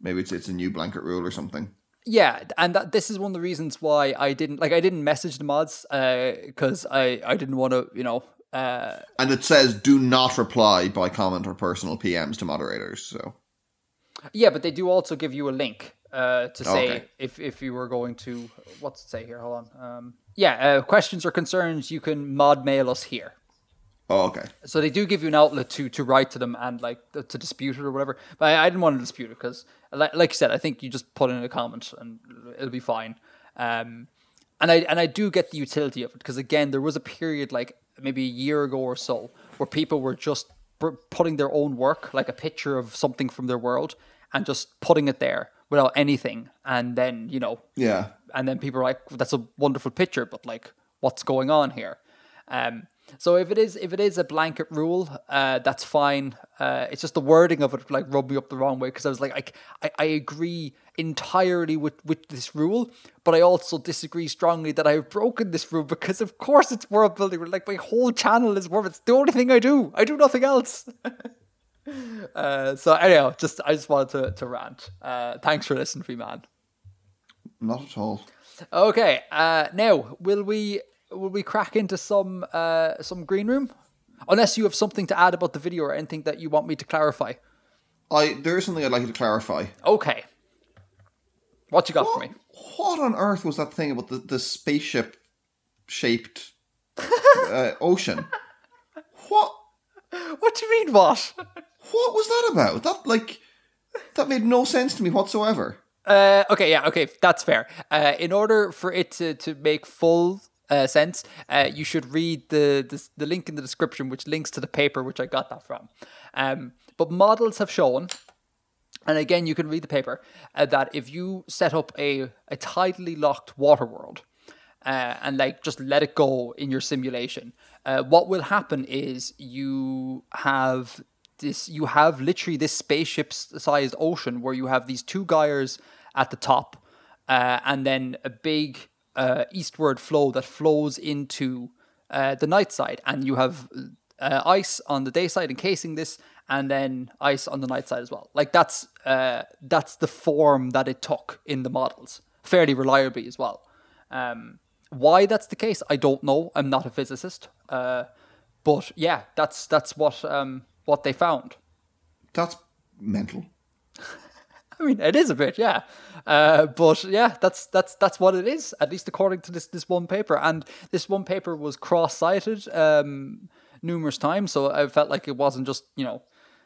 Maybe it's it's a new blanket rule or something. Yeah, and that, this is one of the reasons why I didn't, like I didn't message the mods because uh, I, I didn't want to, you know. Uh... And it says do not reply by comment or personal P Ms to moderators, so. Yeah, but they do also give you a link. Uh, to say okay. if, if you were going to, what's it say here? Hold on. Um, yeah, uh, questions or concerns, you can mod mail us here. Oh, okay. So they do give you an outlet to to write to them and like to dispute it or whatever. But I, I didn't want to dispute it because, like, like you said, I think you just put in a comment and it'll be fine. Um, and I and I do get the utility of it because again, there was a period like maybe a year ago or so where people were just putting their own work, like a picture of something from their world, and just putting it there. Without anything, and then you know, yeah, and then people are like, "That's a wonderful picture," but like, what's going on here? Um, so if it is, if it is a blanket rule, uh, that's fine. Uh, it's just the wording of it like rubbed me up the wrong way because I was like, I, I, I agree entirely with with this rule, but I also disagree strongly that I have broken this rule because of course it's world building. Like my whole channel is world. It's the only thing I do. I do nothing else. Uh, so anyhow, just I just wanted to, to rant. Uh, thanks for listening, free man. Not at all. Okay. Uh, now will we will we crack into some uh, some green room? Unless you have something to add about the video or anything that you want me to clarify. I there is something I'd like you to clarify. Okay. What you got what, for me? What on earth was that thing about the, the spaceship shaped uh, ocean? What? What do you mean, what? What was that about? That, like, that made no sense to me whatsoever. Uh, okay, yeah, okay, that's fair. Uh, in order for it to, to make full... Uh, sense uh, you should read the, the the link in the description, which links to the paper which I got that from, um, but models have shown, and again you can read the paper, uh, that if you set up a, a tidally locked water world uh, and like just let it go in your simulation, uh, what will happen is you have this you have literally this spaceship sized ocean where you have these two gyres at the top, uh, and then a big Uh, eastward flow that flows into uh, the night side, and you have uh, ice on the day side encasing this, and then ice on the night side as well. Like that's uh, that's the form that it took in the models, fairly reliably as well. Um, why that's the case, I don't know. I'm not a physicist, uh, but yeah, that's that's what um, what they found. That's mental. I mean, it is a bit, yeah, uh, but yeah, that's that's that's what it is. At least according to this this one paper, and this one paper was cross-cited um, numerous times, so I felt like it wasn't just, you know,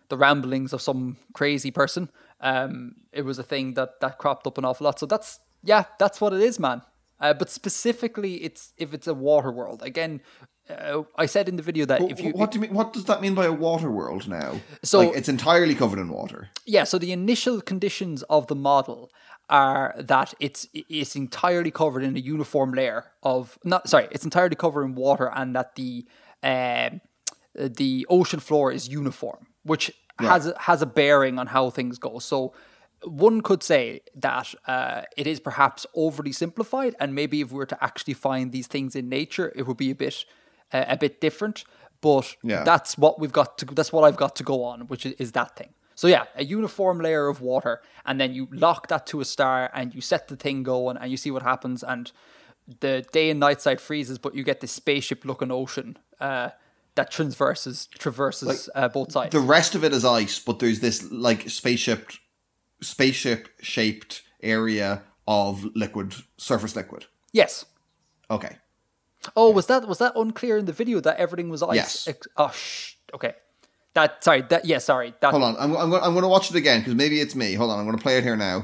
the ramblings of some crazy person. Um, it was a thing that that cropped up an awful lot. So that's yeah, that's what it is, man. Uh, but specifically, it's if it's a water world again. Uh, I said in the video that well, if you... What do you mean? What does that mean by a water world now? So like, it's entirely covered in water. Yeah, so the initial conditions of the model are that it's it's entirely covered in a uniform layer of... not Sorry, it's entirely covered in water, and that the uh, the ocean floor is uniform, which yeah. has, has a bearing on how things go. So one could say that uh, it is perhaps overly simplified, and maybe if we were to actually find these things in nature, it would be a bit... Uh, a bit different, but yeah. that's what we've got to. That's what I've got to go on, which is, is that thing. So yeah, a uniform layer of water, and then you lock that to a star, and you set the thing going, and you see what happens. And the day and night side freezes, but you get this spaceship-looking ocean uh, that traverses traverses like, uh, both sides. The rest of it is ice, but there's this like spaceship spaceship shaped area of liquid surface liquid. Yes. Okay. Oh, yeah. was that was that unclear in the video that everything was ice? Yes. Ex- oh, shh. Okay. That sorry. That yeah. Sorry. That. Hold on. I'm I'm I'm going to watch it again because maybe it's me. Hold on. I'm going to play it here now.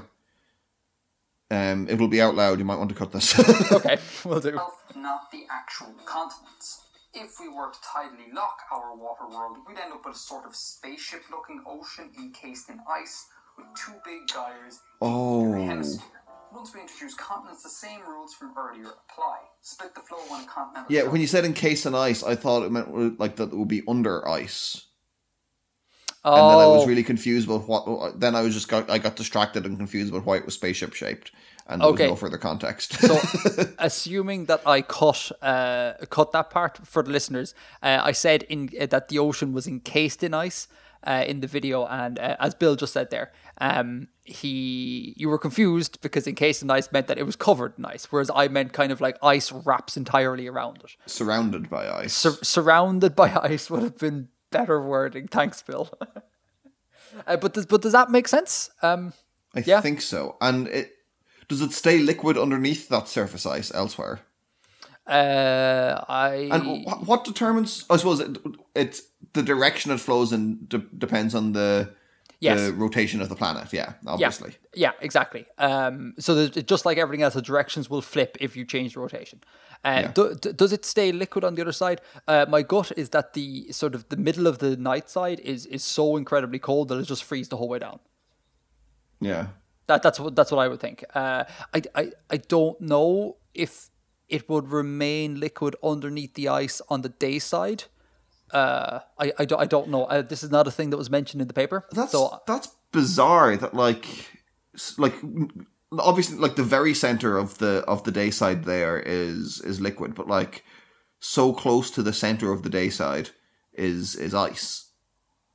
Um, it will be out loud. You might want to cut this. Okay, we'll do. Not the actual continents. If we were to tidally lock our water world, we'd end up with a sort of spaceship-looking ocean encased in ice with two big gyres oh. in every hemisphere. Once we introduce continents, the same rules from earlier apply. Split the flow on a continent. Yeah, when you said encased in ice, I thought it meant like that it would be under ice. Oh. And then I was really confused about what... Then I was just got, I got distracted and confused about why it was spaceship shaped. And there okay. was no further context. So, assuming that I cut uh, cut that part for the listeners, uh, I said in uh, that the ocean was encased in ice uh, in the video. And uh, as Bill just said there... Um, He, you were confused because encased in ice meant that it was covered in ice, whereas I meant kind of like ice wraps entirely around it. Surrounded by ice. Sur- surrounded by ice would have been better wording. Thanks, Bill. uh, but does but does that make sense? Um, I yeah? think so. And it does it stay liquid underneath that surface ice elsewhere? Uh, I and wh- what determines? I suppose it, it's the direction it flows in de- depends on the. Yes. The rotation of the planet, yeah, obviously. Yeah, yeah exactly. Um, so just like everything else, the directions will flip if you change the rotation. Uh, yeah. do, do, does it stay liquid on the other side? Uh, my gut is that the sort of the middle of the night side is is so incredibly cold that it just freezes the whole way down. Yeah, that that's what that's what I would think. Uh, I I I don't know if it would remain liquid underneath the ice on the day side. Uh, I, I, don't, I don't know. Uh, this is not a thing that was mentioned in the paper. That's so, that's bizarre. That like, like obviously, like the very center of the of the day side there is is liquid, but like so close to the center of the day side is is ice.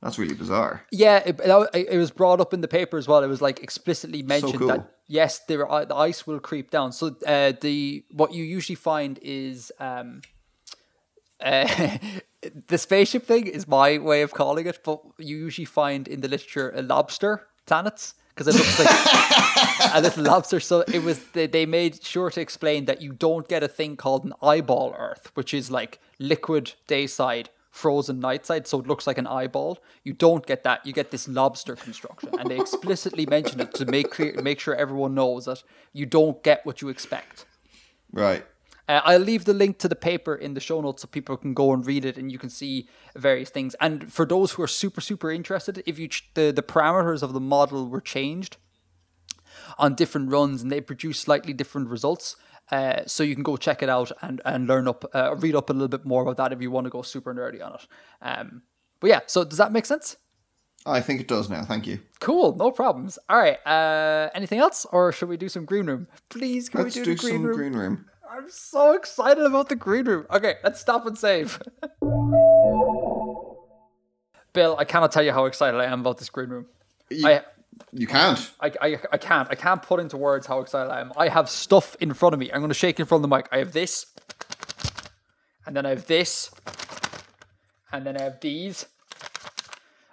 That's really bizarre. Yeah, it, it was brought up in the paper as well. It was like explicitly mentioned so cool. that yes, there are, the ice will creep down. So uh, the what you usually find is um, uh, the spaceship thing is my way of calling it, but you usually find in the literature a lobster planets because it looks like a little lobster. So it was they, they made sure to explain that you don't get a thing called an eyeball Earth, which is like liquid day side, frozen night side, so it looks like an eyeball. You don't get that. You get this lobster construction, and they explicitly mention it to make clear, make sure everyone knows that you don't get what you expect. Right. Uh, I'll leave the link to the paper in the show notes so people can go and read it, and you can see various things. And for those who are super super interested, if you ch- the the parameters of the model were changed on different runs, and they produce slightly different results. Uh, so you can go check it out and, and learn up, uh, read up a little bit more about that if you want to go super nerdy on it. Um, but yeah, so does that make sense? I think it does now. Thank you. Cool. No problems. All right. Uh, anything else, or should we do some green room? Please, can let's we do, do the green, some room? green room? I'm so excited about the green room. Okay, let's stop and save. Bill, I cannot tell you how excited I am about this green room. You- I You can't. I, I I can't. I can't put into words how excited I am. I have stuff in front of me. I'm going to shake in front of the mic. I have this. And then I have this. And then I have these.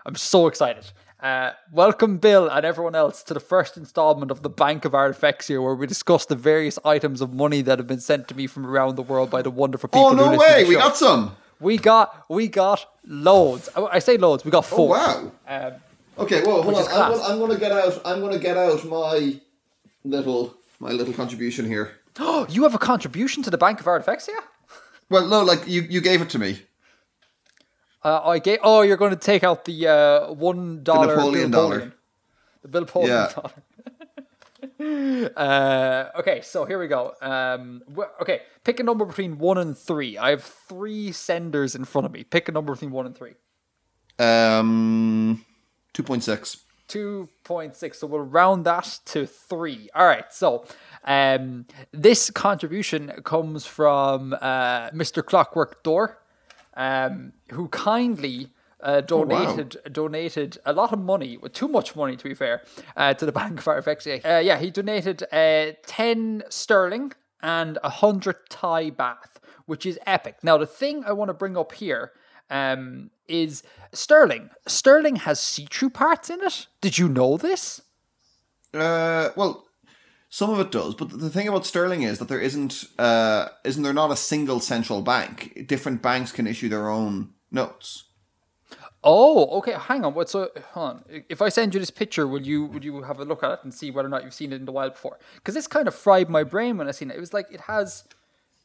I'm so excited. Uh, welcome, Bill and everyone else, to the first installment of the Bank of Artifexia, where we discuss the various items of money that have been sent to me from around the world by the wonderful people. Oh, no who way. We got some. We got, we got loads. I, I say loads. We got four. Oh, wow. Um, Okay, well, hold on. I'm gonna, I'm gonna get out. I'm gonna get out my little my little contribution here. Oh, you have a contribution to the Bank of Artifexia? Well, no, like you, you gave it to me. Uh, I gave. Oh, you're going to take out the uh, one dollar, the Napoleon dollar, the Bill Napoleon yeah. dollar. uh, okay, so here we go. Um, okay, pick a number between one and three. I have three senders in front of me. Pick a number between one and three. Um. two point six two point six So we'll round that to three. All right. So um, this contribution comes from uh, Mister Clockwork Door, um, who kindly uh, donated oh, wow. donated a lot of money, too much money to be fair, uh, to the Bank of Artifexia. Uh, yeah, he donated uh, ten sterling and one hundred Thai baht, which is epic. Now, the thing I want to bring up here Um, is sterling. Sterling has see-through parts in it. Did you know this? Uh, well, some of it does, but the thing about sterling is that there isn't, uh, isn't there not a single central bank? Different banks can issue their own notes. Oh, okay. Hang on. What's a, hold on. If I send you this picture, will you would you have a look at it and see whether or not you've seen it in the wild before? Because this kind of fried my brain when I seen it. It was like it has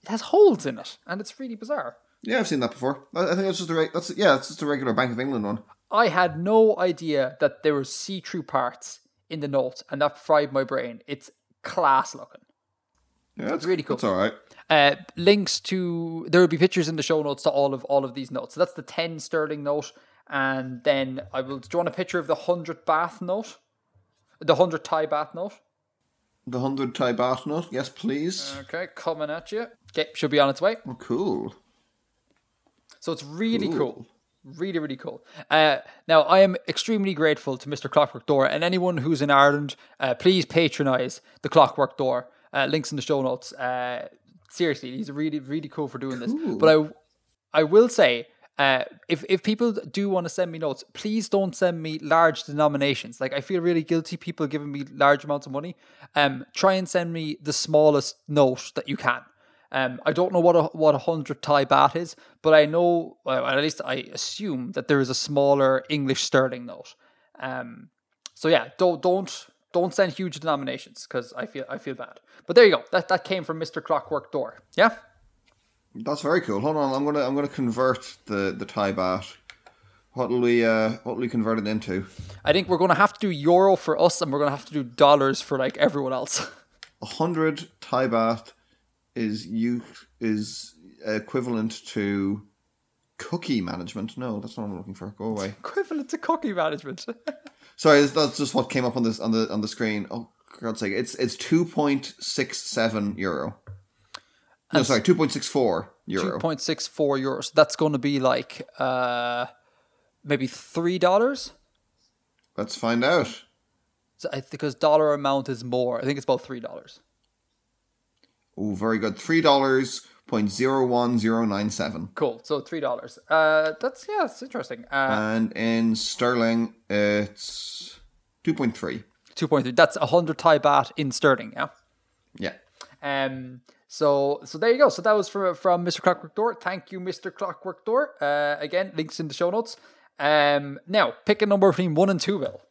it has holes in it, and it's really bizarre. Yeah, I've seen that before. I think that's just the right. That's yeah, it's just a regular Bank of England one. I had no idea that there were see-through parts in the notes, and that fried my brain. It's class looking. Yeah, that's, it's really cool. It's all right. Uh, links to there will be pictures in the show notes to all of all of these notes. So that's the ten sterling note, and then I will. Do you want a picture of the hundred baht note? The hundred Thai baht note. The hundred Thai baht note. Yes, please. Okay, coming at you. Okay, should be on its way. Oh, cool. So it's really Ooh. cool. Really, really cool. Uh, now, I am extremely grateful to Mister Clockwork Door, and anyone who's in Ireland, uh, please patronise the Clockwork Door. Uh, links in the show notes. Uh, seriously, he's really, really cool for doing cool. this. But I, I will say, uh, if, if people do want to send me notes, please don't send me large denominations. Like, I feel really guilty people giving me large amounts of money. Um, try and send me the smallest note that you can. Um, I don't know what a, what a hundred Thai baht is, but I know, well, at least I assume that there is a smaller English sterling note. Um, so yeah, don't don't don't send huge denominations because I feel I feel bad. But there you go. That that came from Mister Clockwork Door. Yeah, that's very cool. Hold on, I'm gonna I'm gonna convert the, the Thai baht. What'll we uh, what'll we convert it into? I think we're gonna have to do euro for us, and we're gonna have to do dollars for like everyone else. A hundred Thai baht. Is you is equivalent to cookie management? No, that's not what I'm looking for. Go away. It's equivalent to cookie management. Sorry, that's just what came up on this on the on the screen. Oh, for God's sake! It's it's two point six seven euro. No, and sorry, two point six four euro. Two point six four euros. That's going to be like uh, maybe three dollars? Let's find out. So I think his dollar amount is more. I think it's about three dollars. Oh, very good. three dollars point zero one zero nine seven. Cool. So three dollars. Uh, that's, yeah, it's interesting. Uh, and in sterling, it's two point three. two point three. That's one hundred Thai baht in sterling, yeah? Yeah. Um... So so there you go. So that was from from Mister Clockwork Door. Thank you, Mister Clockwork Door. Uh, again, links in the show notes. Um, now, pick a number between one and two, Bill.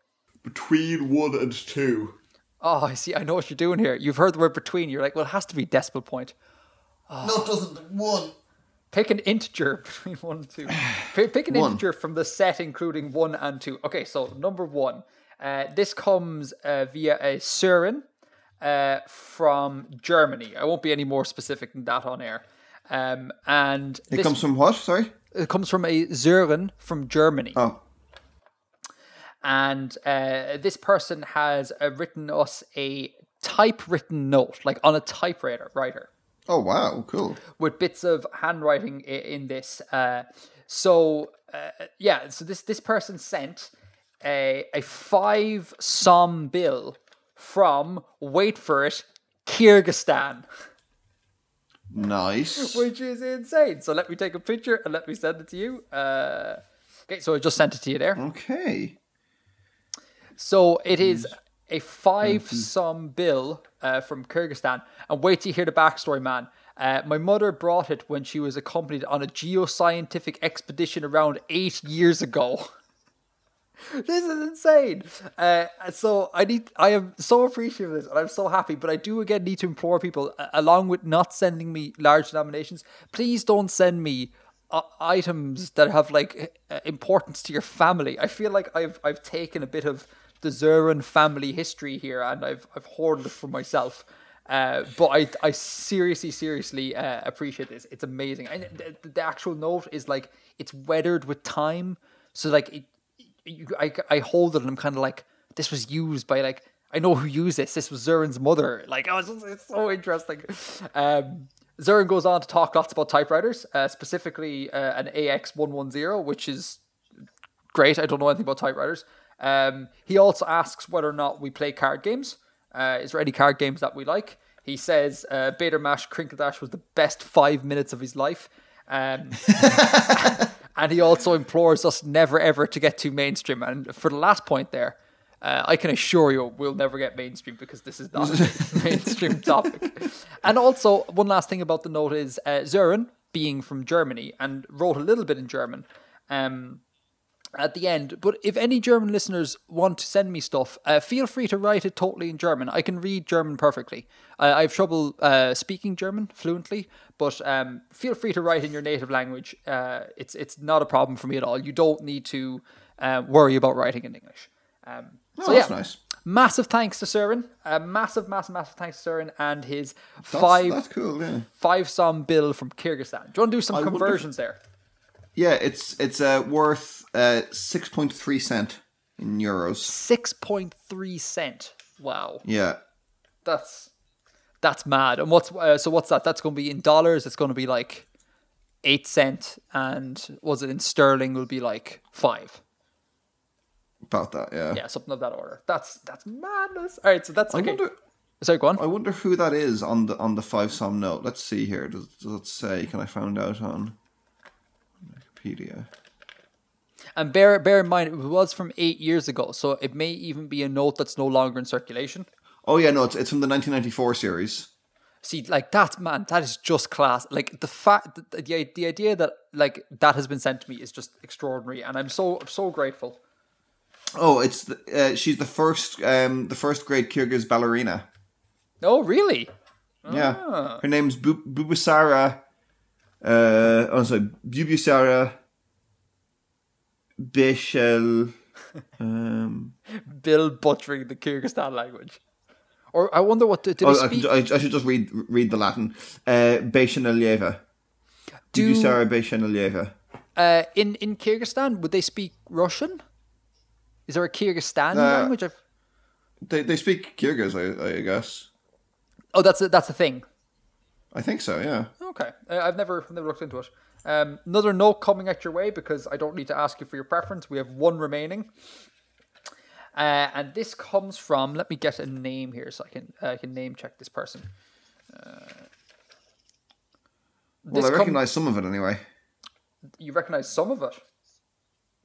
Between one and two. Oh, I see. I know what you're doing here. You've heard the word between. You're like, well, it has to be decimal point. Oh. No, it doesn't. One. Pick an integer between one and two. Pick, pick an one. Integer from the set, including one and two. Okay, so number one. Uh, this comes uh, via a Søren. Uh, from Germany. I won't be any more specific than that on air. Um, and It this, comes from what? Sorry? It comes from a Søren from Germany. Oh. And uh, this person has uh, written us a typewritten note, like on a typewriter. Writer. Oh, wow. Cool. With bits of handwriting in this. Uh, so, uh, yeah. So this, this person sent a, a five som bill from, wait for it, Kyrgyzstan. Nice. Which is insane. So let me take a picture and let me send it to you. Uh, okay, so I just sent it to you there. Okay. So it is a five-sum bill uh, from Kyrgyzstan. And wait till you hear the backstory, man. Uh, my mother brought it when she was accompanied on a geoscientific expedition around eight years ago. This is insane. Uh, so I need. I am so appreciative of this, and I'm so happy. But I do again need to implore people, uh, along with not sending me large denominations, please don't send me uh, items that have like uh, importance to your family. I feel like I've I've taken a bit of the Søren family history here, and I've I've hoarded it for myself. Uh, but I I seriously seriously uh, appreciate this. It's amazing. And the, the actual note is like it's weathered with time, so like it. You, I, I hold it and I'm kind of like, this was used by like, I know who used this. This was Søren's mother. Like, oh, it's, it's so interesting. Um, Søren goes on to talk lots about typewriters, uh, specifically uh, an A X one ten, which is great. I don't know anything about typewriters. Um, he also asks whether or not we play card games. Uh, is there any card games that we like? He says uh, Bader Mash Crinkle Dash was the best five minutes of his life. Um, and he also implores us never ever to get too mainstream. And for the last point there, uh, I can assure you we'll never get mainstream because this is not a mainstream topic. And also, one last thing about the note is uh, Søren, being from Germany, and wrote a little bit in German um, at the end. But if any German listeners want to send me stuff, uh, feel free to write it totally in German. I can read German perfectly. Uh, I have trouble uh, speaking German fluently, but um, feel free to write in your native language. Uh, it's it's not a problem for me at all. You don't need to uh, worry about writing in English. Um, oh, so that's yeah, nice. Massive thanks to Søren. Uh, massive, massive, massive thanks to Søren and his that's, five that's cool, yeah. five som bill from Kyrgyzstan. Do you want to do some I conversions wonder... there? Yeah, it's it's uh, worth uh, six point three cent in euros. six point three cent. Wow. Yeah. That's that's mad. And what's uh, so what's that? That's going to be in dollars. It's going to be like eight cent. And was it in sterling will be like five. About that, yeah. Yeah, something of that order. That's that's madness. All right, so that's I okay. Wonder, Sorry, go on. I wonder who that is on the on the five som note. Let's see here. Does, does it say? Can I find out on... And bear bear in mind, it was from eight years ago, so it may even be a note that's no longer in circulation. Oh yeah, no, it's it's from the nineteen ninety-four series. See, like that, man, that is just class. Like the fact, the, the the idea that like that has been sent to me is just extraordinary, and I'm so so grateful. Oh, it's the, uh, she's the first um the first great Kyrgyz ballerina. Oh really? Yeah, ah. Her name's Bu- Bubusara. Uh, I'm sorry, Bubusara Beshel. Um, Bill butchering the Kyrgyzstan language. Or I wonder what did oh, he speak? I, can, I, I should just read read the Latin. Uh, Beshenaliyeva. Bubusara Beshenaliyeva. Uh, in in Kyrgyzstan, would they speak Russian? Is there a Kyrgyzstan uh, language? I've... They they speak Kyrgyz, I, I guess. Oh, that's a, that's a thing. I think so, yeah. Okay. Uh, I've never, never looked into it. Um, another note coming at your way, because I don't need to ask you for your preference. We have one remaining. Uh, and this comes from... Let me get a name here so I can uh, I can name check this person. Uh, well, this I recognise com- some of it anyway. You recognise some of it?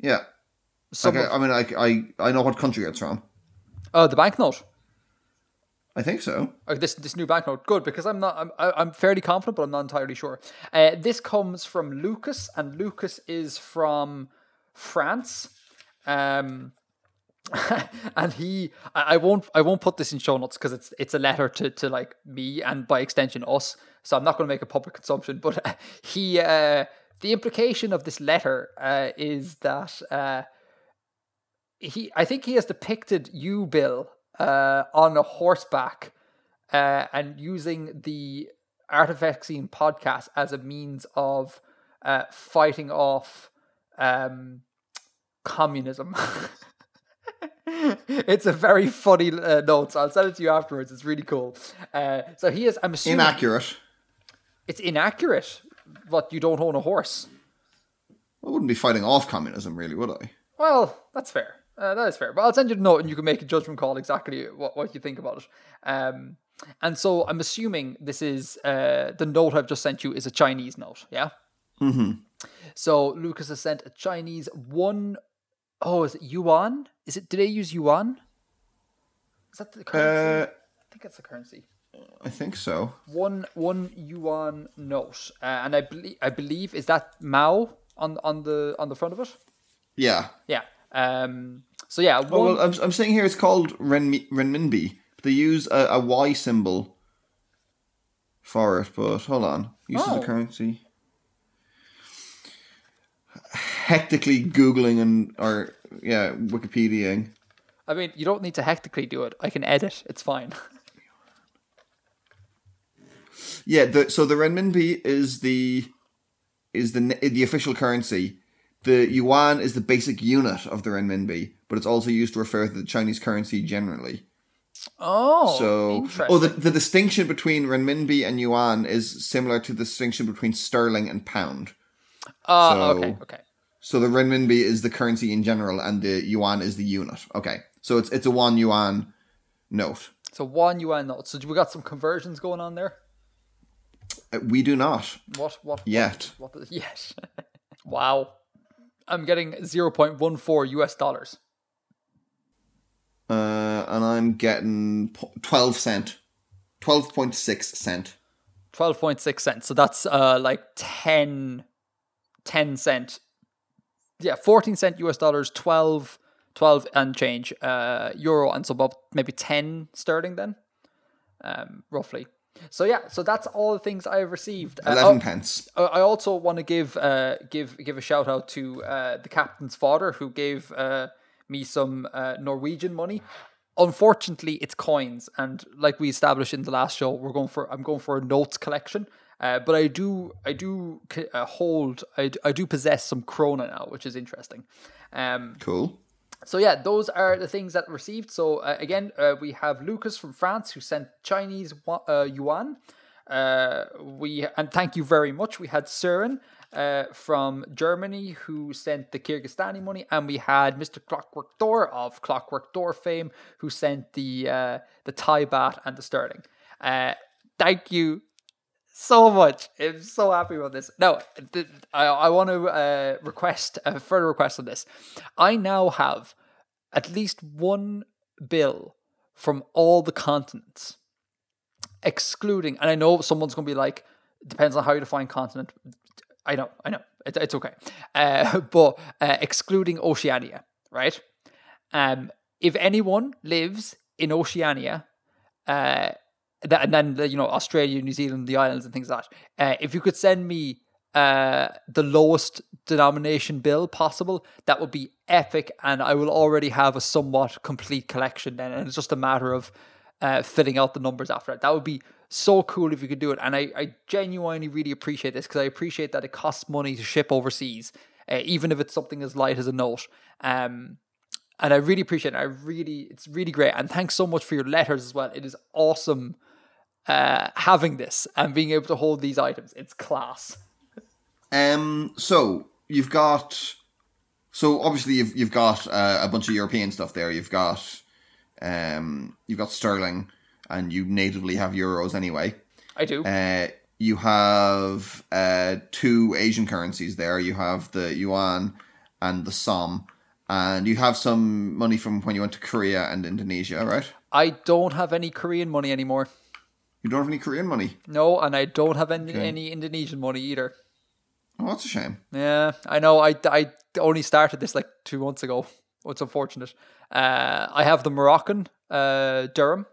Yeah. Some like of- I, I mean, I, I I know what country it's from. Oh, the banknote. I think so. Oh, this this new banknote, good, because I'm not. I'm I'm fairly confident, but I'm not entirely sure. Uh, this comes from Lucas, and Lucas is from France, um, and he. I, I won't. I won't put this in show notes because it's it's a letter to to like me and by extension us. So I'm not going to make a public consumption. But uh, he. Uh, the implication of this letter uh, is that uh, he. I think he has depicted you, Bill. Uh, on a horseback uh, and using the Artifexian podcast as a means of uh, fighting off um, communism. It's a very funny uh, note, so I'll send it to you afterwards. It's really cool. Uh, so he is, I'm assuming... Inaccurate. It's inaccurate, but you don't own a horse. I wouldn't be fighting off communism, really, would I? Well, that's fair. Uh, that is fair. But I'll send you a note and you can make a judgment call exactly what, what you think about it. Um, and so I'm assuming this is, uh, the note I've just sent you is a Chinese note, yeah? Mm-hmm. So Lucas has sent a Chinese one, oh, is it yuan? Is it, do they use yuan? Is that the currency? Uh, I think that's the currency. I think so. One one yuan note. Uh, and I, be- I believe, is that Mao on on the on the front of it? Yeah. Yeah. Um, so yeah. One... Oh, well, I'm I'm saying here it's called Ren, renminbi. They use a, a Y symbol for it, but hold on. Uses oh. of currency. Hectically googling and or yeah, Wikipediaing. I mean, you don't need to hectically do it. I can edit. It's fine. yeah. The, so the renminbi is the is the the official currency. The yuan is the basic unit of the renminbi, but it's also used to refer to the Chinese currency generally. Oh, so interesting. Oh, the, the distinction between renminbi and yuan is similar to the distinction between sterling and pound. Oh, uh, so, okay, okay. So the renminbi is the currency in general, and the yuan is the unit. Okay, so it's it's a one yuan note. It's a one yuan note. So we got some conversions going on there. Uh, we do not. What? What? Yet. What? what yes. Wow. I'm getting zero point one four U S dollars. Uh, and I'm getting twelve cent. twelve point six cent. twelve point six cent. So that's uh, like ten, ten cent. Yeah, fourteen cent U S dollars, twelve, twelve and change uh, euro. And so about maybe ten sterling then, um, roughly. So yeah, so that's all the things I've received. Uh, Eleven oh, pence. I also want to give uh, give give a shout out to uh, the captain's father who gave uh, me some uh, Norwegian money. Unfortunately, it's coins, and like we established in the last show, we're going for I'm going for a notes collection. Uh, but I do I do uh, hold I do, I do possess some krona now, which is interesting. Um, cool. So yeah, those are the things that received. So uh, again, uh, we have Lucas from France who sent Chinese uh, yuan. Uh, we and thank you very much. We had Søren uh, from Germany who sent the Kyrgyzstani money, and we had Mister Clockwork Door of Clockwork Door fame who sent the uh, the Thai baht and the sterling. Uh, thank you so much. I'm so happy about this. Now, th- I, I want to uh, request a further request on this. I now have at least one bill from all the continents, excluding, and I know someone's going to be like, depends on how you define continent. I know, I know, it, it's okay. Uh, but uh, excluding Oceania, right? Um, if anyone lives in Oceania, uh, and then, you know, Australia, New Zealand, the islands and things like that. Uh, if you could send me uh, the lowest denomination bill possible, that would be epic. And I will already have a somewhat complete collection then. And it's just a matter of uh, filling out the numbers after that. That would be so cool if you could do it. And I, I genuinely really appreciate this because I appreciate that it costs money to ship overseas, uh, even if it's something as light as a note. Um And I really appreciate it. I really, it's really great. And thanks so much for your letters as well. It is awesome uh, having this and being able to hold these items. It's class. Um, so you've got, so obviously you've you've got uh, a bunch of European stuff there. You've got, um, you've got sterling, and you natively have euros anyway. I do. Uh, you have uh two Asian currencies there. You have the yuan and the som, and you have some money from when you went to Korea and Indonesia, right? I don't have any Korean money anymore. You don't have any Korean money? No, and I don't have any, okay. any Indonesian money either. Oh, that's a shame. Yeah, I know. I, I only started this like two months ago. It's unfortunate. Uh, I have the Moroccan uh, dirham.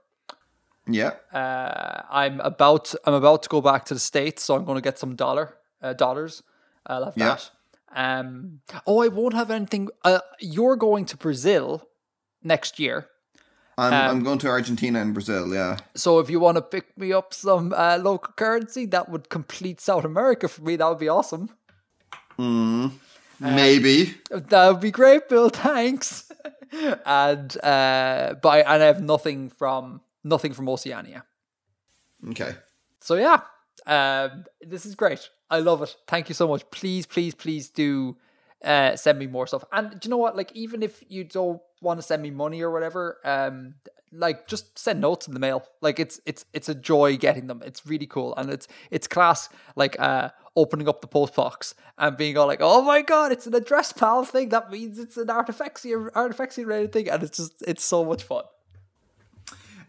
Yeah. Uh, I'm about I'm about to go back to the States, so I'm going to get some dollar uh, dollars. I'll have yeah. that. Um. Oh, I won't have anything. Uh, you're going to Brazil next year. I'm um, I'm going to Argentina and Brazil, yeah. So if you want to pick me up some uh, local currency, that would complete South America for me. That would be awesome. Mm, maybe. Um, that would be great, Bill. Thanks. and uh, but I, and I have nothing from nothing from Oceania. Okay. So yeah, um, this is great. I love it. Thank you so much. Please, please, please do uh, send me more stuff. And do you know what? Like, even if you don't want to send me money or whatever, um like just send notes in the mail. Like, it's it's it's a joy getting them. It's really cool, and it's it's class, like uh opening up the post box and being all like, oh my god, it's an address pal thing, that means it's an Artifexian Artifexian related thing, and it's just it's so much fun.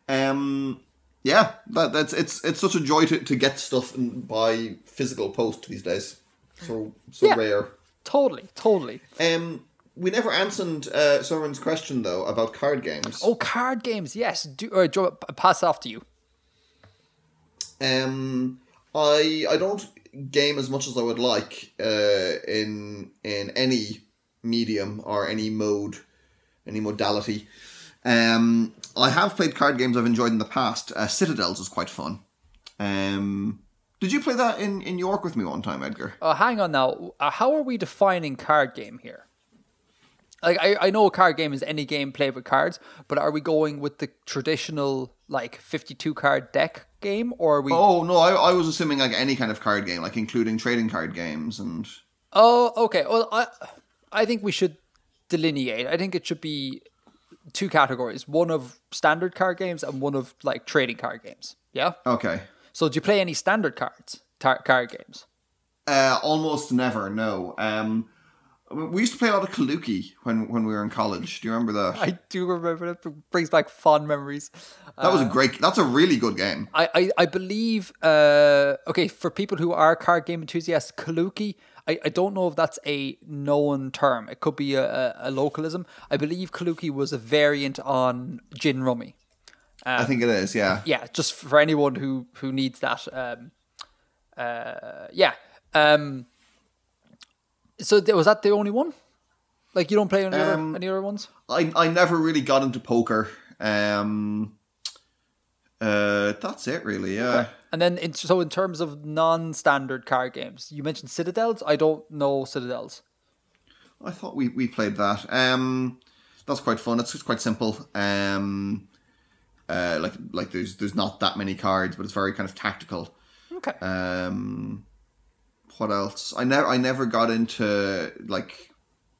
Um yeah, that, that's it's it's such a joy to, to get stuff and buy physical post these days. So so yeah, rare. Totally, totally. Um We never answered uh, Soren's question, though, about card games. Oh, card games, yes. Do, uh, do pass off to you. Um, I I don't game as much as I would like uh, in in any medium or any mode, any modality. Um, I have played card games I've enjoyed in the past. Uh, Citadels was quite fun. Um, did you play that in, in York with me one time, Edgar? Uh, hang on now. Uh, how are we defining card game here? Like, I, I know a card game is any game played with cards, but are we going with the traditional, like, fifty-two card deck game, or are we... Oh, no, I, I was assuming, like, any kind of card game, like, including trading card games and... Oh, okay. Well, I I think we should delineate. I think it should be two categories, one of standard card games and one of, like, trading card games. Yeah? Okay. So do you play any standard cards, tar- card games? Uh, almost never, no. Um... We used to play a lot of Kaluki when, when we were in college. Do you remember that? I do remember that. It brings back fond memories. That was uh, a great... That's a really good game. I, I, I believe... Uh, okay, for people who are card game enthusiasts, Kaluki, I, I don't know if that's a known term. It could be a, a, a localism. I believe Kaluki was a variant on Gin Rummy. Um, I think it is, yeah. Yeah, just for anyone who, who needs that. Um, uh, yeah. Um... So was that the only one? Like, you don't play any, um, other, any other ones? I I never really got into poker. Um, uh, that's it, really. Yeah. Okay. And then, in, so in terms of non-standard card games, you mentioned Citadels. I don't know Citadels. I thought we, we played that. Um, that's quite fun. It's, it's quite simple. Um, uh, like like there's there's not that many cards, but it's very kind of tactical. Okay. Um. What else? I never, I never got into like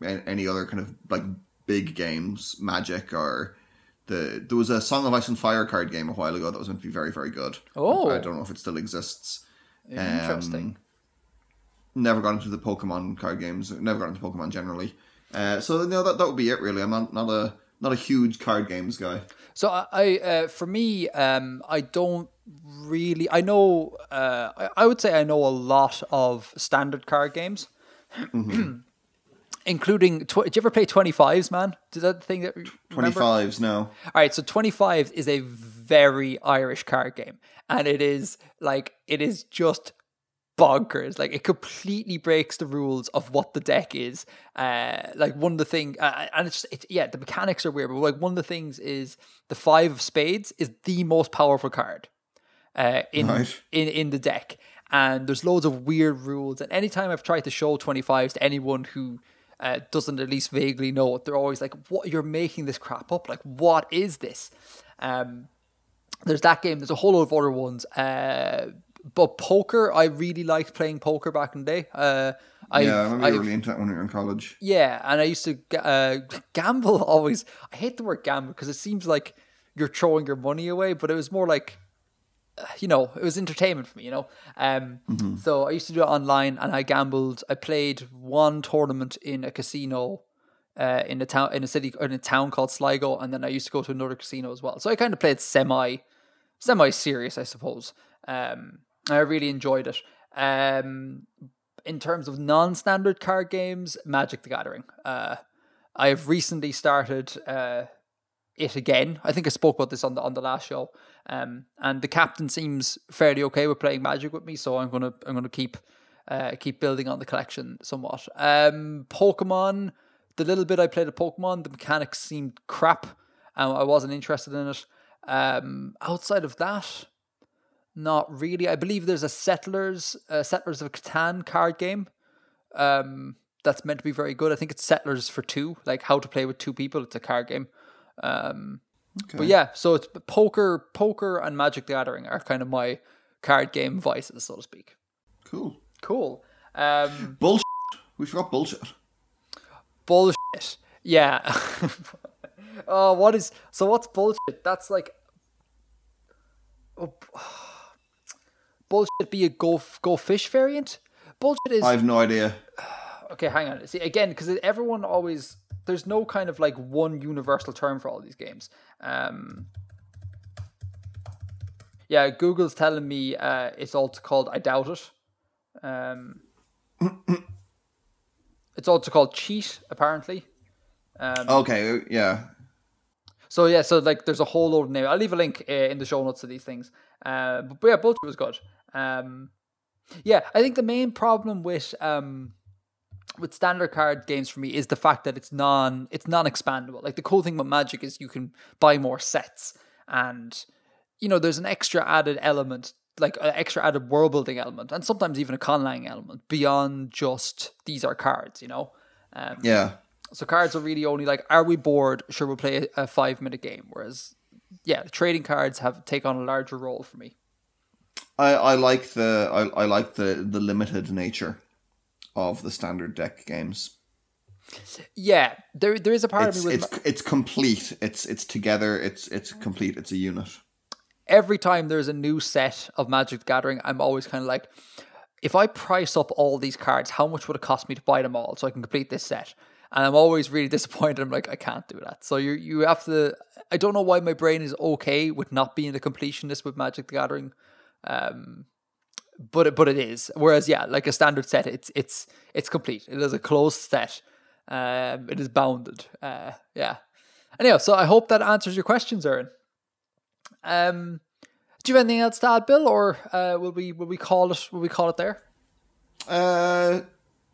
any other kind of like big games, Magic or the. There was a Song of Ice and Fire card game a while ago that was meant to be very, very good. Oh, I don't know if it still exists. Interesting. Um, never got into the Pokemon card games. Never got into Pokemon generally. Uh, so no, that that would be it really. I'm not, not a not a huge card games guy. So I, I uh, for me, um, I don't. Really, I know. Uh, I, I would say I know a lot of standard card games, mm-hmm. including. Tw- did you ever play twenty-fives, man? Is that the thing that twenty-fives? No. All right, so twenty-fives is a very Irish card game, and it is like it is just bonkers. Like, it completely breaks the rules of what the deck is. Uh, like one of the thing, uh, and it's, just, it's yeah, the mechanics are weird, but like one of the things is the five of spades is the most powerful card. Uh, in, right. in in the deck, and there's loads of weird rules, and anytime I've tried to show twenty-fives to anyone who uh, doesn't at least vaguely know it, they're always like, what, you're making this crap up, like what is this? Um, there's that game, there's a whole lot of other ones. uh, But poker, I really liked playing poker back in the day. Uh, I've, yeah, I remember you were really into that when you were in college. Yeah, and I used to uh, gamble always. I hate the word gamble because it seems like you're throwing your money away, but it was more like, you know, it was entertainment for me, you know. Um, mm-hmm. So I used to do it online, and I gambled. I played one tournament in a casino uh, in a town, in a city, in a town called Sligo, and then I used to go to another casino as well. So I kind of played semi, semi serious, I suppose. Um, I really enjoyed it. Um, in terms of non-standard card games, Magic: The Gathering. Uh, I have recently started uh, it again. I think I spoke about this on the on the last show. Um, and the captain seems fairly okay with playing Magic with me, so I'm gonna I'm gonna keep uh, keep building on the collection somewhat. Um, Pokemon, the little bit I played of Pokemon, the mechanics seemed crap, and um, I wasn't interested in it. Um, outside of that, not really. I believe there's a Settlers uh, Settlers of Catan card game um, that's meant to be very good. I think it's Settlers for Two, like how to play with two people. It's a card game. Um, Okay. But yeah, so it's poker, poker, and Magic: The Gathering are kind of my card game vices, so to speak. Cool, cool. Um, bullshit. We forgot bullshit. Bullshit. Yeah. Oh, what is so? What's bullshit? That's like, oh, bullshit. Be a go go fish variant. Bullshit is. I have no idea. Okay, hang on. See again, because everyone always. There's no kind of like one universal term for all these games. Um, yeah, Google's telling me uh, it's also called I Doubt It. Um, it's also called Cheat, apparently. Um, okay, yeah. So yeah, so like there's a whole load of names. I'll leave a link uh, in the show notes to these things. Uh, but, but yeah, bullshit was good. Um, yeah, I think the main problem with... Um, with standard card games for me is the fact that it's non it's non-expandable. Like the cool thing with Magic is you can buy more sets, and you know there's an extra added element, like an extra added world building element, and sometimes even a conlang element beyond just these are cards, you know. Um, yeah. So cards are really only like, are we bored? Sure, we'll play a five minute game. Whereas, yeah, the trading cards have take on a larger role for me. I, I like the I, I like the the limited nature of the standard deck games. Yeah, there there is a part it's, of me with... It's, it's complete, it's it's together, it's it's complete, it's a unit. Every time there's a new set of Magic: The Gathering, I'm always kind of like, if I price up all these cards, how much would it cost me to buy them all so I can complete this set? And I'm always really disappointed. I'm like, I can't do that. So you you have to... I don't know why my brain is okay with not being the completionist with Magic: The Gathering. Um... But it, but it is. Whereas, yeah, like a standard set, it's it's it's complete. It is a closed set. Um, it is bounded. Uh, yeah. Anyhow, so I hope that answers your questions, Aaron. Um, do you have anything else to add, Bill, or uh, will we will we call it will we call it there? Uh,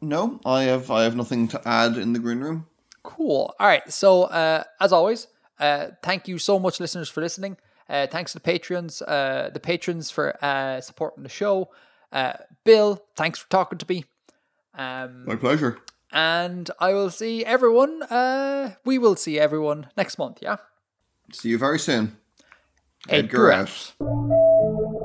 no, I have I have nothing to add in the green room. Cool. All right. So uh, as always, uh, thank you so much, listeners, for listening. Uh, thanks to the patrons, uh, the patrons for uh, supporting the show. Uh, Bill, thanks for talking to me. Um, My pleasure. And I will see everyone. Uh, we will see everyone next month. Yeah. See you very soon. Edgar out.